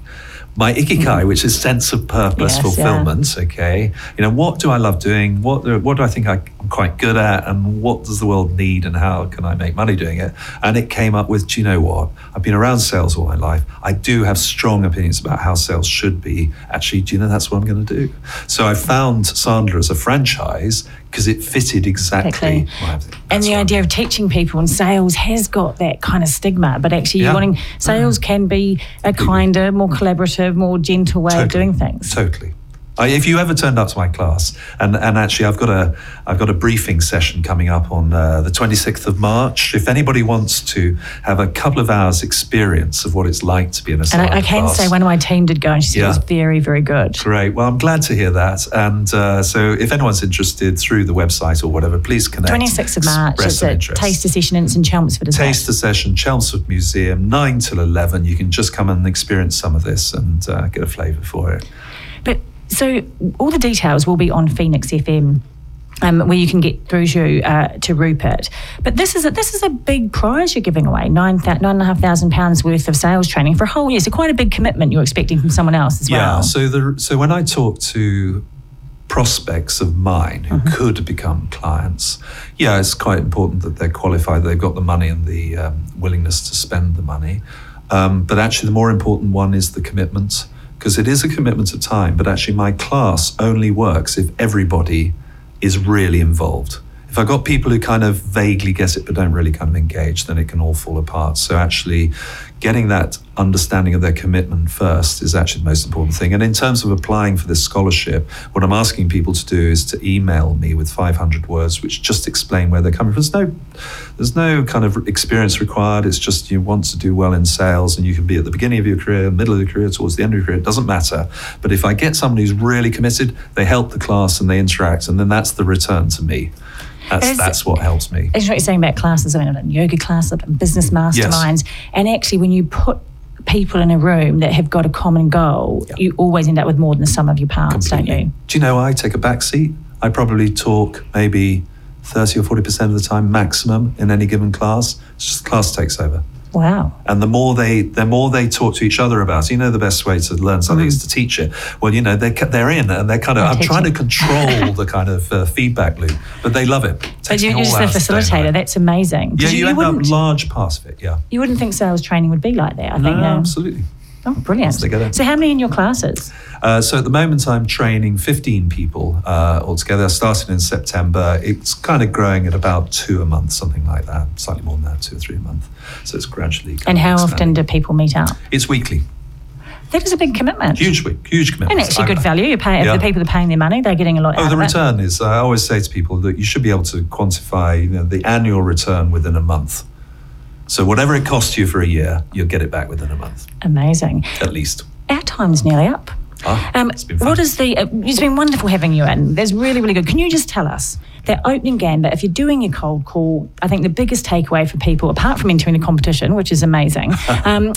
My ikigai, mm. which is sense of purpose, yes, fulfillment, yeah. okay? You know, what do I love doing? What do, what do I think I'm quite good at? And what does the world need? And how can I make money doing it? And it came up with, do you know what? I've been around sales all my life. I do have strong opinions about how sales should be. Actually, do you know, that's what I'm going to do. So I found Sandler as a franchise, because it fitted exactly. exactly. Well, and the idea I mean. of teaching people, and sales has got that kind of stigma, but actually yeah. you're wanting, sales mm. can be a kinder, more collaborative, more gentle way totally. of doing things. Totally. I, if you ever turned up to my class, and, and actually I've got a I've got a briefing session coming up on uh, the twenty-sixth of March. If anybody wants to have a couple of hours experience of what it's like to be in a Sandler class. And I, I can class. say one of my team did go, and she said yeah. it was very, very good. Great. Well, I'm glad to hear that. And uh, so if anyone's interested through the website or whatever, please connect. twenty-sixth of March, it's a interest. taster session, and it's in Chelmsford as well. Taster session, Chelmsford Museum, nine till eleven. You can just come and experience some of this and uh, get a flavour for it. But so all the details will be on Phoenix F M, um, where you can get through to uh, to Rupert. But this is a, this is a big prize you're giving away, nine nine and a half thousand pounds worth of sales training for a whole year. So quite a big commitment you're expecting from someone else as yeah, well. Yeah. So the so when I talk to prospects of mine who mm-hmm. could become clients, yeah, it's quite important that they're qualified, they've got the money and the um, willingness to spend the money. Um, but actually, the more important one is the commitment. Because it is a commitment of time, but actually my class only works if everybody is really involved. If I've got people who kind of vaguely guess it but don't really kind of engage, then it can all fall apart. So actually getting that understanding of their commitment first is actually the most important thing. And in terms of applying for this scholarship, what I'm asking people to do is to email me with five hundred words which just explain where they're coming from. There's no, there's no kind of experience required. It's just you want to do well in sales, and you can be at the beginning of your career, middle of your career, towards the end of your career, it doesn't matter. But if I get somebody who's really committed, they help the class and they interact, and then that's the return to me. That's, is, that's what helps me. It's what you're saying about classes. I mean, I've done yoga classes, I've done business masterminds. Yes. And actually, when you put people in a room that have got a common goal, yeah. you always end up with more than the sum of your parts, Completely. don't you? Do you know, I take a back seat. I probably talk maybe thirty or forty percent of the time maximum in any given class. It's just the class takes over. Wow. And the more they the more they talk to each other about it, you know, the best way to learn something mm. is to teach it. Well, you know, they're, they're in and they're kind of, I'm trying it. to control the kind of uh, feedback loop, but they love it. it but you're just the facilitator. That's amazing. Yeah, you, you end up large parts of it, yeah. You wouldn't think sales training would be like that, I no, think. No, um, absolutely. Oh, brilliant. So how many in your classes? Uh, so at the moment, I'm training fifteen people uh, altogether. I started in September. It's kind of growing at about two a month, something like that, slightly more than that, two or three a month. So it's gradually kind And how of often do people meet up? It's weekly. That is a big commitment. Huge, huge commitment. And actually good value. You're paying, yeah. The people that are paying their money, they're getting a lot oh, out of it. Oh, the return is, I always say to people that you should be able to quantify, you know, the annual return within a month. So whatever it costs you for a year, you'll get it back within a month. Amazing. At least. Our time's nearly up. Ah, um, it's been fun. What is the, uh, it's been wonderful having you in. That's really, really good. Can you just tell us that opening gambit, if you're doing a cold call, I think the biggest takeaway for people, apart from entering the competition, which is amazing, um,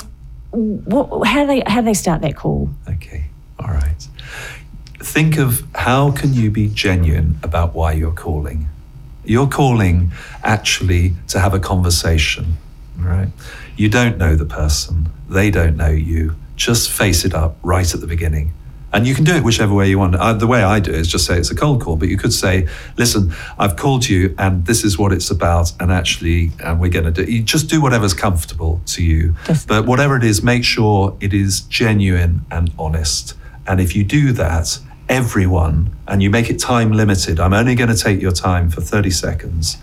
what, how they how they start that call? Okay, all right. Think of how can you be genuine about why you're calling. You're calling actually to have a conversation. Right, you don't know the person, they don't know you. Just face it up right at the beginning, and you can do it whichever way you want. Uh, the way I do it is just say it's a cold call, but you could say, "Listen, I've called you, and this is what it's about." And actually, and we're going to do. You just do whatever's comfortable to you, just, but whatever it is, make sure it is genuine and honest. And if you do that, everyone, and you make it time limited. I'm only going to take your time for thirty seconds.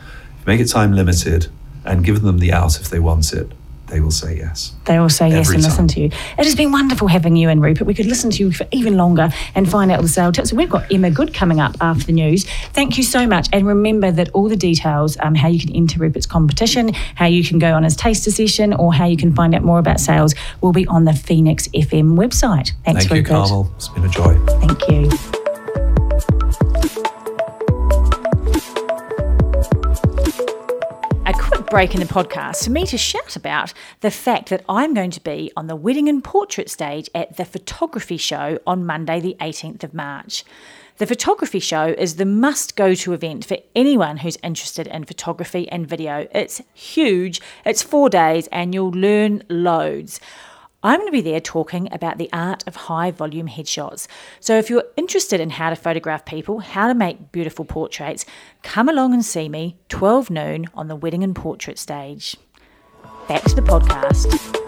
Make it time limited. And give them the out if they want it, they will say yes. They will say yes and listen to you. It has been wonderful having you in, Rupert. We could listen to you for even longer and find out the sale tips. We've got Emma Good coming up after the news. Thank you so much. And remember that all the details, um, how you can enter Rupert's competition, how you can go on his taster session, or how you can find out more about sales, will be on the Phoenix F M website. Thanks, Rupert. Thank you, Carmel. It's been a joy. Thank you. Break in the podcast for me to shout about the fact that I'm going to be on the wedding and portrait stage at the photography show on Monday the eighteenth of March. The photography show is the must-go-to event for anyone who's interested in photography and video. It's huge, it's four days and you'll learn loads. I'm going to be there talking about the art of high-volume headshots. So if you're interested in how to photograph people, how to make beautiful portraits, come along and see me, twelve noon, on the Wedding and Portrait stage. Back to the podcast.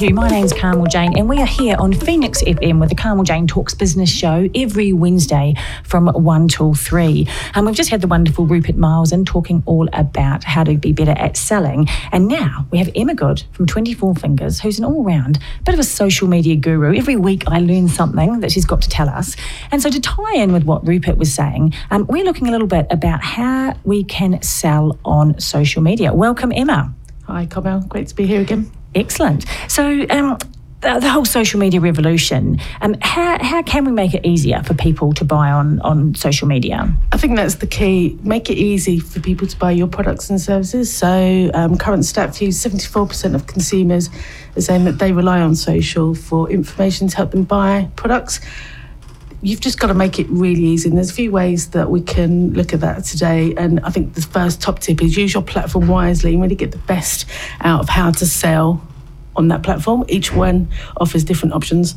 You. My name's Carmel Jane and we are here on Phoenix F M with the Carmel Jane Talks Business Show every Wednesday from one till three. And we've just had the wonderful Rupert Miles in talking all about how to be better at selling. And now we have Emma Good from twenty-four Fingers, who's an all-round bit of a social media guru. Every week I learn something that she's got to tell us. And so to tie in with what Rupert was saying, um, we're looking a little bit about how we can sell on social media. Welcome, Emma. Hi, Carmel. Great to be here again. Excellent. So um, the, the whole social media revolution, um, how, how can we make it easier for people to buy on, on social media? I think that's the key. Make it easy for people to buy your products and services. So um, current stat for you, seventy-four percent of consumers are saying that they rely on social for information to help them buy products. You've just got to make it really easy. And there's a few ways that we can look at that today. And I think the first top tip is use your platform wisely and really get the best out of how to sell on that platform. Each one offers different options.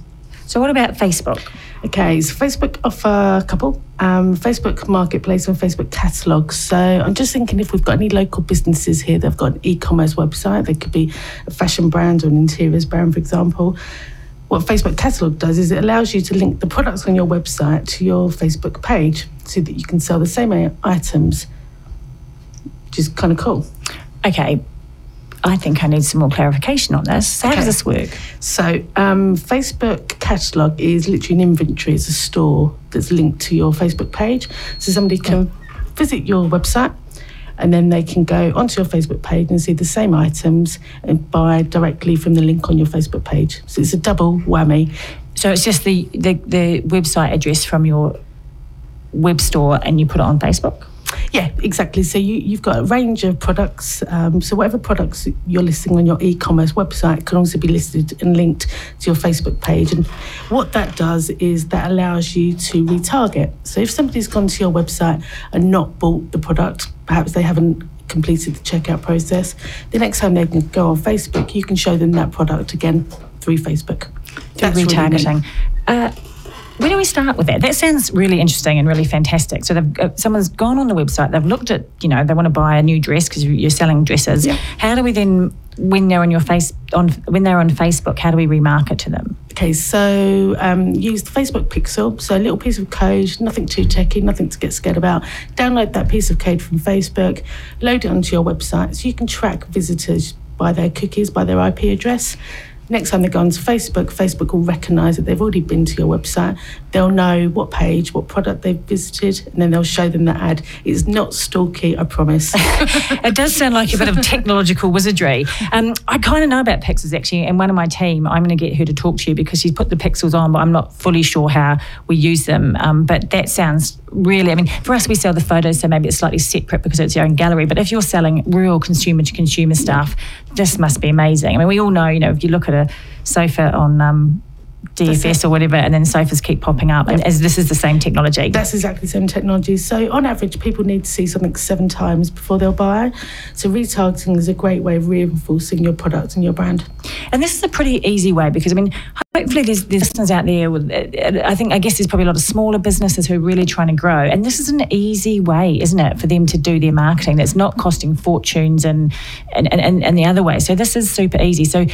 So what about Facebook? Okay, so Facebook offer a couple. Um, Facebook Marketplace and Facebook Catalogs. So I'm just thinking if we've got any local businesses here that have got an e-commerce website, they could be a fashion brand or an interiors brand, for example. What Facebook Catalog does is it allows you to link the products on your website to your Facebook page so that you can sell the same items, which is kind of cool. Okay, I think I need some more clarification on this. So okay. How does this work? So um, Facebook Catalog is literally an inventory. It's a store that's linked to your Facebook page. So somebody can visit your website and then they can go onto your Facebook page and see the same items and buy directly from the link on your Facebook page. So it's a double whammy. So it's just the, the, the website address from your web store and you put it on Facebook? Yeah, exactly. So you, you've got a range of products. Um, so whatever products you're listing on your e-commerce website can also be listed and linked to your Facebook page. And what that does is that allows you to retarget. So if somebody's gone to your website and not bought the product, perhaps they haven't completed the checkout process, the next time they can go on Facebook, you can show them that product again through Facebook. Through retargeting. Really uh, Where do we start with that? That sounds really interesting and really fantastic. So they've, uh, someone's gone on the website, they've looked at, you know, they want to buy a new dress because you're selling dresses. Yeah. How do we then, when they're on your face, on when they're on Facebook, how do we remarket to them? Okay, so um, use the Facebook pixel. So a little piece of code, nothing too techy, nothing to get scared about. Download that piece of code from Facebook, load it onto your website so you can track visitors by their cookies, by their I P address. Next time they go onto Facebook, Facebook will recognise that they've already been to your website. They'll know what page, what product they've visited, and then they'll show them that ad. It's not stalky, I promise. It does sound like a bit of technological wizardry. Um, I kind of know about pixels, actually, and one of my team, I'm going to get her to talk to you because she's put the pixels on, but I'm not fully sure how we use them. Um, but that sounds really, I mean, for us, we sell the photos, so maybe it's slightly separate because it's your own gallery. But if you're selling real consumer-to-consumer stuff, this must be amazing. I mean, we all know, you know, if you look at a sofa on um, D F S or whatever, and then sofas keep popping up, and as this is the same technology. That's exactly the same technology. So on average, people need to see something seven times before they'll buy. So retargeting is a great way of reinforcing your product and your brand. And this is a pretty easy way because, I mean, hopefully there's listeners out there with, I think, I guess there's probably a lot of smaller businesses who are really trying to grow. And this is an easy way, isn't it, for them to do their marketing that's not costing fortunes and, and, and, and the other way. So this is super easy. So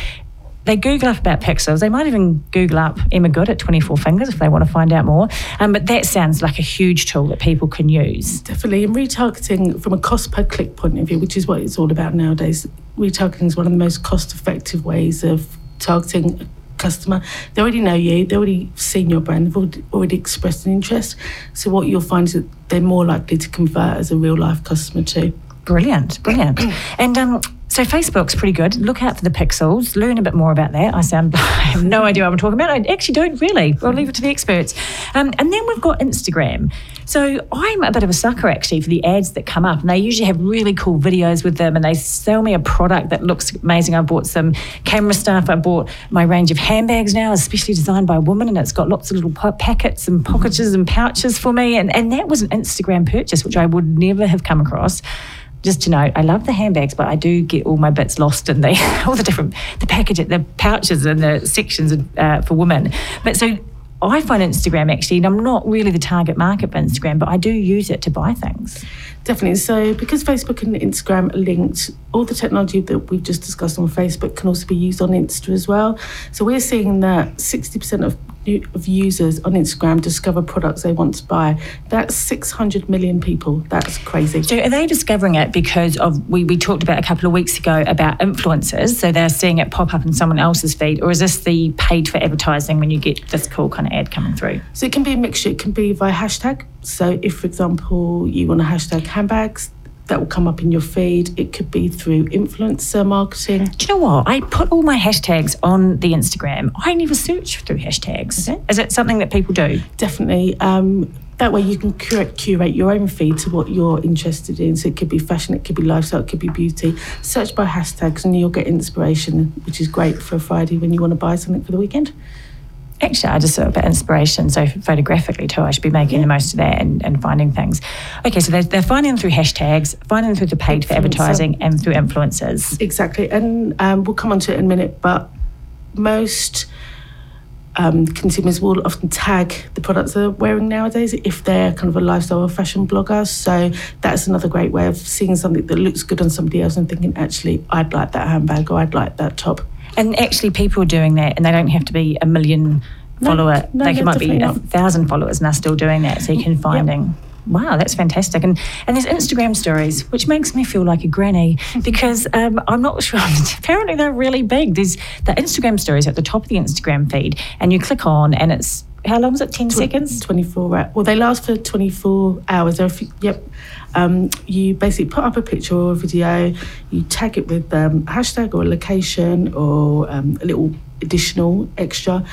they Google up about pixels. They might even Google up Emma Good at twenty-four fingers if they want to find out more. Um, but that sounds like a huge tool that people can use. Definitely. And retargeting from a cost per click point of view, which is what it's all about nowadays, retargeting is one of the most cost-effective ways of targeting a customer. They already know you. They've already seen your brand. They've already expressed an interest. So what you'll find is that they're more likely to convert as a real-life customer too. Brilliant, brilliant. And um, so Facebook's pretty good. Look out for the pixels. Learn a bit more about that. I sound, I have no idea what I'm talking about. I actually don't really. I'll leave it to the experts. Um, and then we've got Instagram. So I'm a bit of a sucker, actually, for the ads that come up. And they usually have really cool videos with them. And they sell me a product that looks amazing. I bought some camera stuff. I bought my range of handbags now, especially designed by a woman. And it's got lots of little packets and pockets and pouches for me. And, and that was an Instagram purchase, which I would never have come across. Just to note, I love the handbags, but I do get all my bits lost in the all the different the package, the pouches, and the sections uh, for women. But so I find Instagram actually, and I'm not really the target market for Instagram, but I do use it to buy things. Definitely. So because Facebook and Instagram are linked, all the technology that we've just discussed on Facebook can also be used on Insta as well. So we're seeing that sixty percent of of users on Instagram discover products they want to buy. That's six hundred million people. That's crazy. So are they discovering it because of, we, we talked about a couple of weeks ago about influencers, so they're seeing it pop up in someone else's feed, or is this the paid for advertising when you get this cool kind of ad coming through? So it can be a mixture. It can be via hashtag. So if, for example, you want to hashtag handbags, that will come up in your feed. It could be through influencer marketing. Do you know what? I put all my hashtags on the Instagram. I never search through hashtags. Is it, Is it something that people do? Definitely. Um, that way you can curate, curate your own feed to what you're interested in. So it could be fashion, it could be lifestyle, it could be beauty. Search by hashtags and you'll get inspiration, which is great for a Friday when you want to buy something for the weekend. Actually, I just saw a bit of inspiration, so photographically too, I should be making yeah. the most of that and, and finding things. Okay, so they're, they're finding them through hashtags, finding them through the paid for advertising and through influencers. Exactly, and um, we'll come on to it in a minute, but most um, consumers will often tag the products they're wearing nowadays if they're kind of a lifestyle or fashion blogger, so that's another great way of seeing something that looks good on somebody else and thinking, actually, I'd like that handbag or I'd like that top. And actually people are doing that and they don't have to be a million no, follower. No, they no, might be a thousand followers and they're still doing that. So you can finding, yep. Wow, that's fantastic. And and there's Instagram stories, which makes me feel like a granny because um, I'm not sure. Apparently they're really big. There's the Instagram stories at the top of the Instagram feed and you click on and it's, how long is it, ten Tw- seconds? twenty-four hours. Well, they last for twenty-four hours. They're a few, yep. Um, you basically put up a picture or a video, you tag it with um, a hashtag or a location or um, a little additional extra.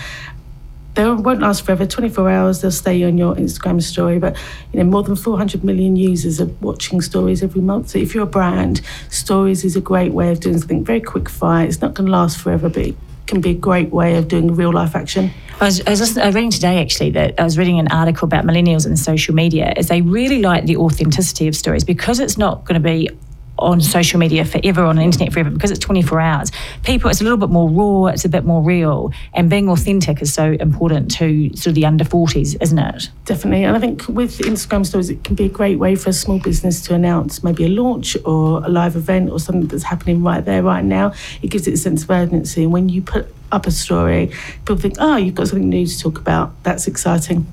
they won't last forever. twenty-four hours, they'll stay on your Instagram story. But you know, more than four hundred million users are watching stories every month. So if you're a brand, stories is a great way of doing something very quick fire. It's not going to last forever, but it can be a great way of doing real life action. I was, I was listening, I was reading today actually that I was reading an article about millennials and social media. Is they really like the authenticity of stories because it's not going to be on social media forever, on the internet forever, because it's twenty-four hours. People, it's a little bit more raw, it's a bit more real, and being authentic is so important to sort of the under forties, isn't it? Definitely, and I think with Instagram stories, it can be a great way for a small business to announce maybe a launch or a live event or something that's happening right there, right now. It gives it a sense of urgency, and when you put up a story, people think, oh, you've got something new to talk about, that's exciting.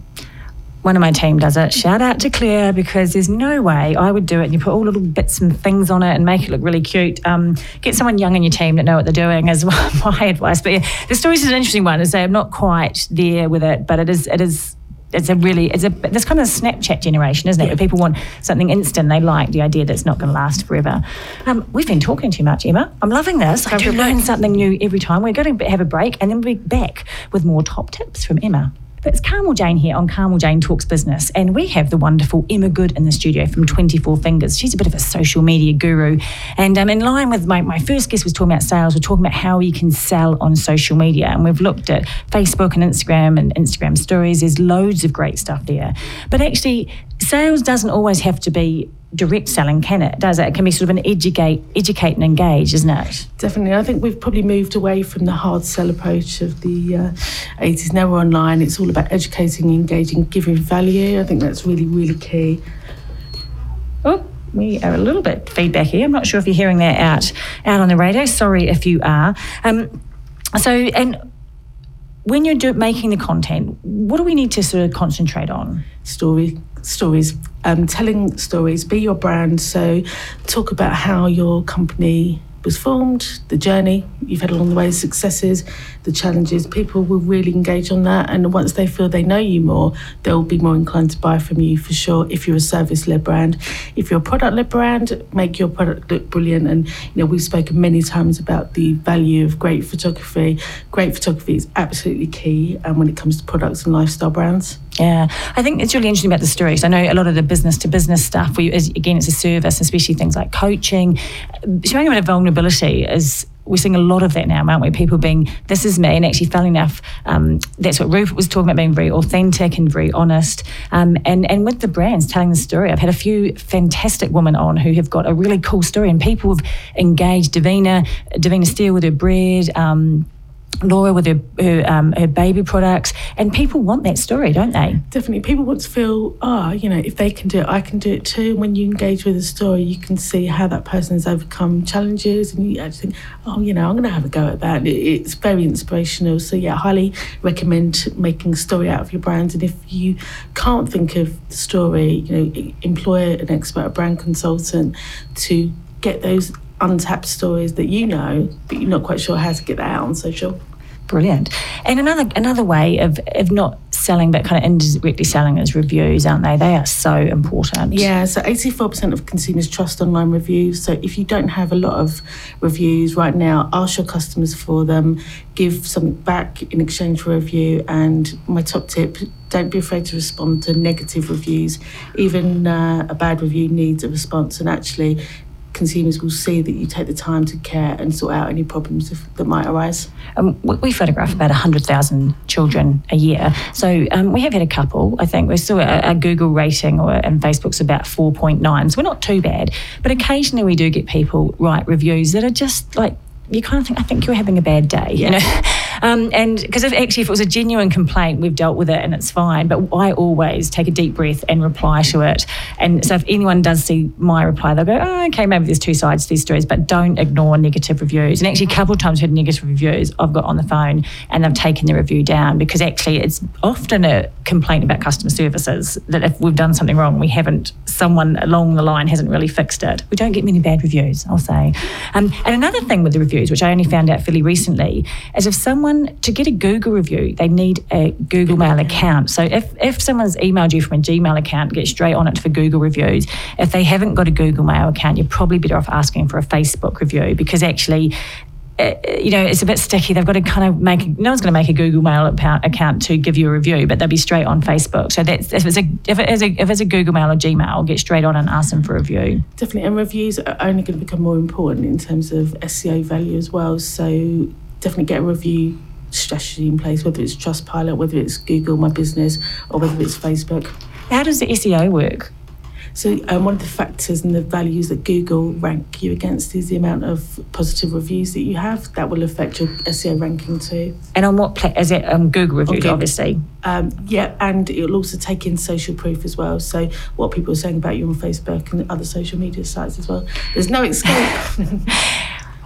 One of my team does it. Shout out to Claire, because there's no way I would do it. And you put all little bits and things on it and make it look really cute. Um, get someone young in your team that know what they're doing is my advice. But yeah, the stories is an interesting one. As they, I'm not quite there with it, but it is. It is. It's a really. It's a. This kind of Snapchat generation, isn't it? Where people want something instant. They like the idea that it's not going to last forever. Um, we've been talking too much, Emma. I'm loving this. I, I do learn something new every time. We're going to have a break, and then we'll be back with more top tips from Emma. But it's Carmel Jane here on Carmel Jane Talks Business, and we have the wonderful Emma Good in the studio from twenty-four Fingers. She's a bit of a social media guru, and um, in line with my, my first guest was talking about sales, we're talking about how you can sell on social media, and we've looked at Facebook and Instagram and Instagram stories. There's loads of great stuff there. But actually, sales doesn't always have to be direct selling, can it? Does it? It can be sort of an educate, educate and engage, isn't it? Definitely. I think we've probably moved away from the hard sell approach of the uh, eighties. Now we're online. It's all about educating, engaging, giving value. I think that's really, really key. Oh, we are a little bit feedback here. I'm not sure if you're hearing that out, out on the radio. Sorry if you are. Um, so, and... When you're do- making the content, what do we need to sort of concentrate on? Story, stories, um, telling stories, be your brand. So talk about how your company was formed, the journey you've had along the way, successes, the challenges. People will really engage on that. And once they feel they know you more, they'll be more inclined to buy from you for sure. If you're a service-led brand, if you're a product-led brand, make your product look brilliant. And you know, we've spoken many times about the value of great photography. Great photography is absolutely key um, when it comes to products and lifestyle brands. Yeah, I think it's really interesting about the stories. I know a lot of the business-to-business stuff, where you, again, it's a service, especially things like coaching. Showing a bit of vulnerability is, we're seeing a lot of that now, aren't we? People being, this is me, and actually, funnily enough, um, that's what Rupert was talking about, being very authentic and very honest. Um, and, and with the brands, telling the story. I've had a few fantastic women on who have got a really cool story, and people have engaged. Davina, Davina Steele with her bread, um, Laura with her her, um, her baby products, and people want that story, don't they? Definitely. People want to feel, ah, oh, you know, if they can do it, I can do it too. And when you engage with a story, you can see how that person has overcome challenges, and you actually think, oh, you know, I'm going to have a go at that. It's very inspirational. So, yeah, highly recommend making a story out of your brand. And if you can't think of the story, you know, employ an expert, a brand consultant, to get those untapped stories that you know, but you're not quite sure how to get that out on social. Brilliant. And another another way of, of not selling but kind of indirectly selling is reviews, aren't they? They are so important. Yeah, so eighty-four percent of consumers trust online reviews. So if you don't have a lot of reviews right now, ask your customers for them, give something back in exchange for a review. And my top tip, don't be afraid to respond to negative reviews. Even uh, a bad review needs a response, and actually consumers will see that you take the time to care and sort out any problems if, that might arise. Um, we photograph about one hundred thousand children a year. So um, we have had a couple, I think. We saw a, a Google rating or and Facebook's about four point nine. So we're not too bad. But occasionally we do get people write reviews that are just like, you kind of think, I think you're having a bad day, you know. Um, and because actually if it was a genuine complaint, we've dealt with it and it's fine. But I always take a deep breath and reply to it. And so if anyone does see my reply, they'll go, oh, okay, maybe there's two sides to these stories, but don't ignore negative reviews. And actually a couple of times we've had negative reviews I've got on the phone and they've taken the review down, because actually it's often a complaint about customer services that if we've done something wrong, we haven't, someone along the line hasn't really fixed it. We don't get many bad reviews, I'll say. Um, and another thing with the reviews, which I only found out fairly recently, is if someone, to get a Google review, they need a Google Mail account. So if, if someone's emailed you from a Gmail account, get straight on it for Google reviews. If they haven't got a Google Mail account, you're probably better off asking for a Facebook review, because actually you know, it's a bit sticky. They've got to kind of make, no one's going to make a Google Mail account to give you a review, but they'll be straight on Facebook. So that's, if it's a if it is a if it's a Google Mail or Gmail, get straight on and ask them for a review. Definitely, and reviews are only going to become more important in terms of S E O value as well. So definitely get a review strategy in place, whether it's Trustpilot, whether it's Google My Business, or whether it's Facebook. How does the S E O work? So um, one of the factors and the values that Google rank you against is the amount of positive reviews that you have. That will affect your S E O ranking too. And on what pla- is it um, Google reviews, okay. Obviously? Um, yeah, and it'll also take in social proof as well. So what people are saying about you on Facebook and other social media sites as well. There's no escape.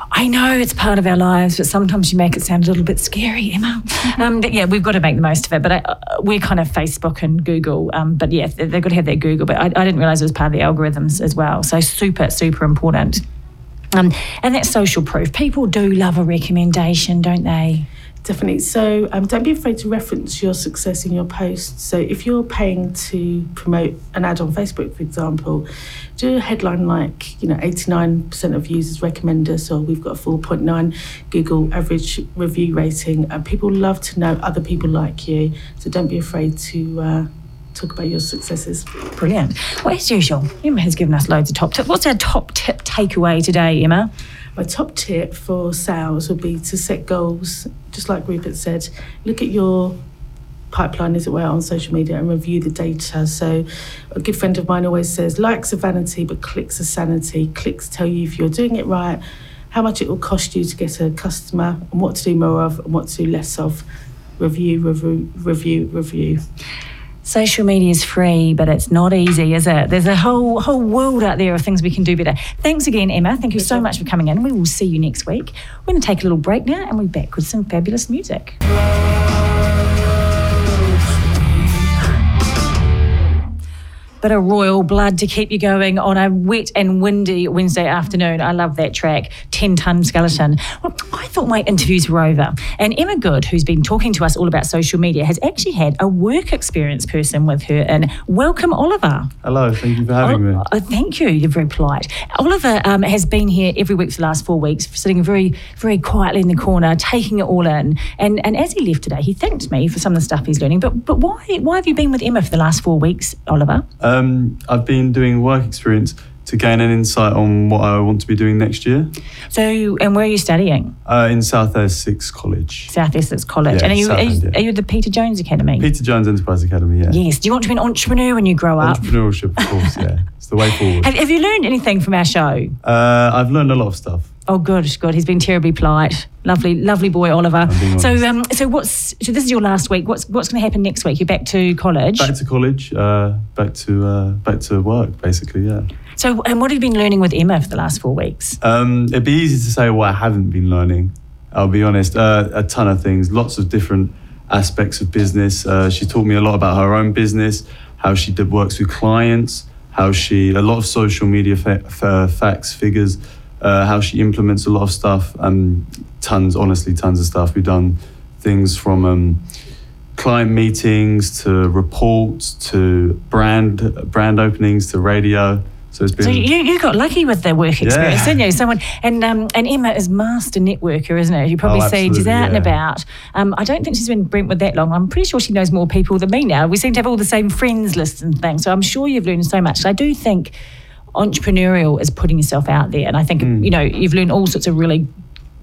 I know it's part of our lives, but sometimes you make it sound a little bit scary, Emma. Um, but yeah, we've got to make the most of it. But I, uh, we're kind of Facebook and Google. Um, but yeah, they've got to have their Google. But I, I didn't realise it was part of the algorithms as well. So super, super important. Um, and that's social proof. People do love a recommendation, don't they? Definitely. So um, don't be afraid to reference your success in your posts. So if you're paying to promote an ad on Facebook, for example, do a headline like, you know, eighty-nine percent of users recommend us, or we've got a four point nine Google average review rating. Uh, people love to know other people like you. So don't be afraid to uh, talk about your successes. Brilliant. Well, as usual, Emma has given us loads of top tips. What's our top tip takeaway today, Emma? My top tip for sales would be to set goals. Just like Rupert said, look at your pipeline, as it were, on social media and review the data. So a good friend of mine always says, likes are vanity, but clicks are sanity. Clicks tell you if you're doing it right, how much it will cost you to get a customer, and what to do more of, and what to do less of. Review, review, review, review. Social media is free, but it's not easy, is it? There's a whole whole world out there of things we can do better. Thanks again, Emma. Thank you so much for coming in. We will see you next week. We're going to take a little break now, and we'll be back with some fabulous music. Bit of royal blood to keep you going on a wet and windy Wednesday afternoon. I love that track, ten-Ton Skeleton. Well, I thought my interviews were over. And Emma Good, who's been talking to us all about social media, has actually had a work experience person with her. And welcome, Oliver. Hello, thank you for having oh, me. Oh, thank you, you're very polite. Oliver um, has been here every week for the last four weeks, sitting very, very quietly in the corner, taking it all in. And and as he left today, he thanked me for some of the stuff he's learning. But but why why have you been with Emma for the last four weeks, Oliver? Um, I've been doing work experience to gain an insight on what I want to be doing next year. So, and where are you studying? Uh, in South Essex College. South Essex College. Yeah, and are you, are, you, yeah. are you the Peter Jones Academy? Peter Jones Enterprise Academy, yeah. Yes. Do you want to be an entrepreneur when you grow up? Entrepreneurship, of course, yeah. It's the way forward. Have, have you learned anything from our show? Uh, I've learned a lot of stuff. Oh, good, good. He's been terribly polite. Lovely, lovely boy, Oliver. So, um, so what's so this is your last week. What's what's going to happen next week? You're back to college. Back to college. Uh, back to uh, back to work, basically. Yeah. So, and what have you been learning with Emma for the last four weeks? Um, it'd be easy to say what I haven't been learning. I'll be honest. Uh, a ton of things. Lots of different aspects of business. Uh, she taught me a lot about her own business, how she did, works with clients, how she a lot of social media fa- fa- facts, figures. Uh, how she implements a lot of stuff, and um, tons, honestly, tons of stuff. We've done things from um, client meetings to reports to brand brand openings to radio. So it's been. So you, you got lucky with the work experience, yeah. Didn't you? Someone and um, and Emma is master networker, isn't it? You probably oh, see she's out yeah. and about. Um, I don't think she's been in Brentwood that long. I'm pretty sure she knows more people than me now. We seem to have all the same friends lists and things. So I'm sure you've learned so much. I do think. Entrepreneurial is putting yourself out there, and I think mm. you know you've learned all sorts of really,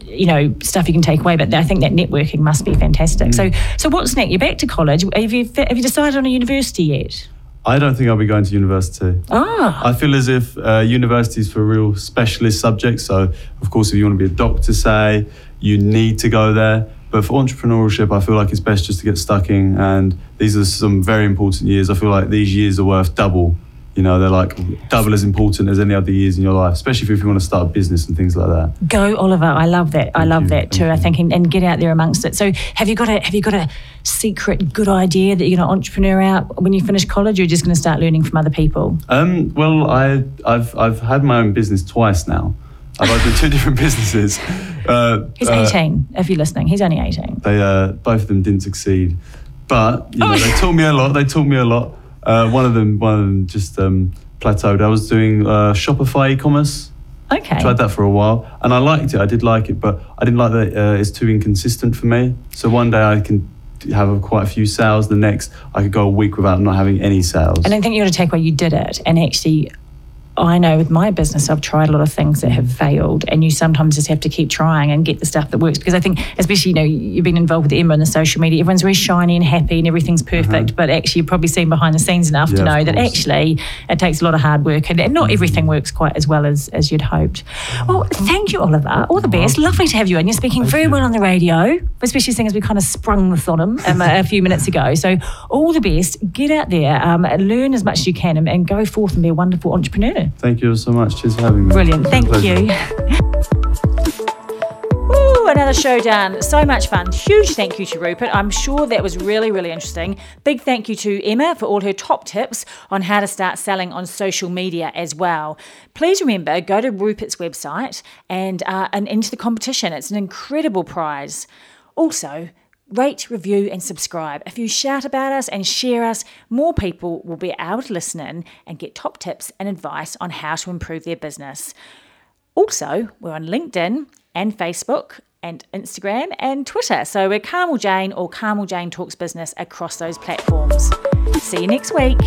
you know, stuff you can take away. But I think that networking must be fantastic. Mm. So, so what's next? You're back to college. Have you have you decided on a university yet? I don't think I'll be going to university. Ah, I feel as if uh, university is for real specialist subjects. So, of course, if you want to be a doctor, say you need to go there. But for entrepreneurship, I feel like it's best just to get stuck in. And these are some very important years. I feel like these years are worth double. You know, they're like double as important as any other years in your life, especially if you want to start a business and things like that. Go, Oliver. I love that. Thank I love you. that too. Thank I think and, and get out there amongst it. So have you got a have you got a secret good idea that you're going to entrepreneur out when you finish college, or you're just going to start learning from other people? Um, well, I, I've I've had my own business twice now. I've opened two different businesses. Uh, He's uh, eighteen, if you're listening. He's only eighteen. They uh, both of them didn't succeed. But, you know, oh. they taught me a lot. They taught me a lot. Uh, one of them, one of them just um, plateaued. I was doing uh, Shopify e-commerce. Okay. I tried that for a while, and I liked it. I did like it, but I didn't like that uh, it's too inconsistent for me. So one day I can have a, quite a few sales. The next, I could go a week without not having any sales. And I think you ought to take where you did it. And actually, I know with my business, I've tried a lot of things that have failed, and you sometimes just have to keep trying and get the stuff that works. Because I think, especially, you know, you've been involved with Emma in the social media, everyone's very shiny and happy and everything's perfect, uh-huh. but actually you've probably seen behind the scenes enough yeah, to know that actually it takes a lot of hard work, and, and not everything works quite as well as, as you'd hoped. Well, thank you, Oliver. All the best. Wow. Lovely to have you in. You're speaking thank very you. well on the radio, especially seeing as we kind of sprung this on him um, a few minutes ago. So all the best. Get out there, um, learn as much as you can, and, and go forth and be a wonderful entrepreneur. Thank you so much. Cheers for having me. Brilliant. Thank you. Ooh, another show done. So much fun. Huge thank you to Rupert. I'm sure that was really, really interesting. Big thank you to Emma for all her top tips on how to start selling on social media as well. Please remember, go to Rupert's website and, uh, and into the competition. It's an incredible prize. Also, rate, review and subscribe. If you shout about us and share us, more people will be able to listen in and get top tips and advice on how to improve their business. Also, we're on LinkedIn and Facebook and Instagram and Twitter. So we're Carmel Jane or Carmel Jane Talks Business across those platforms. See you next week.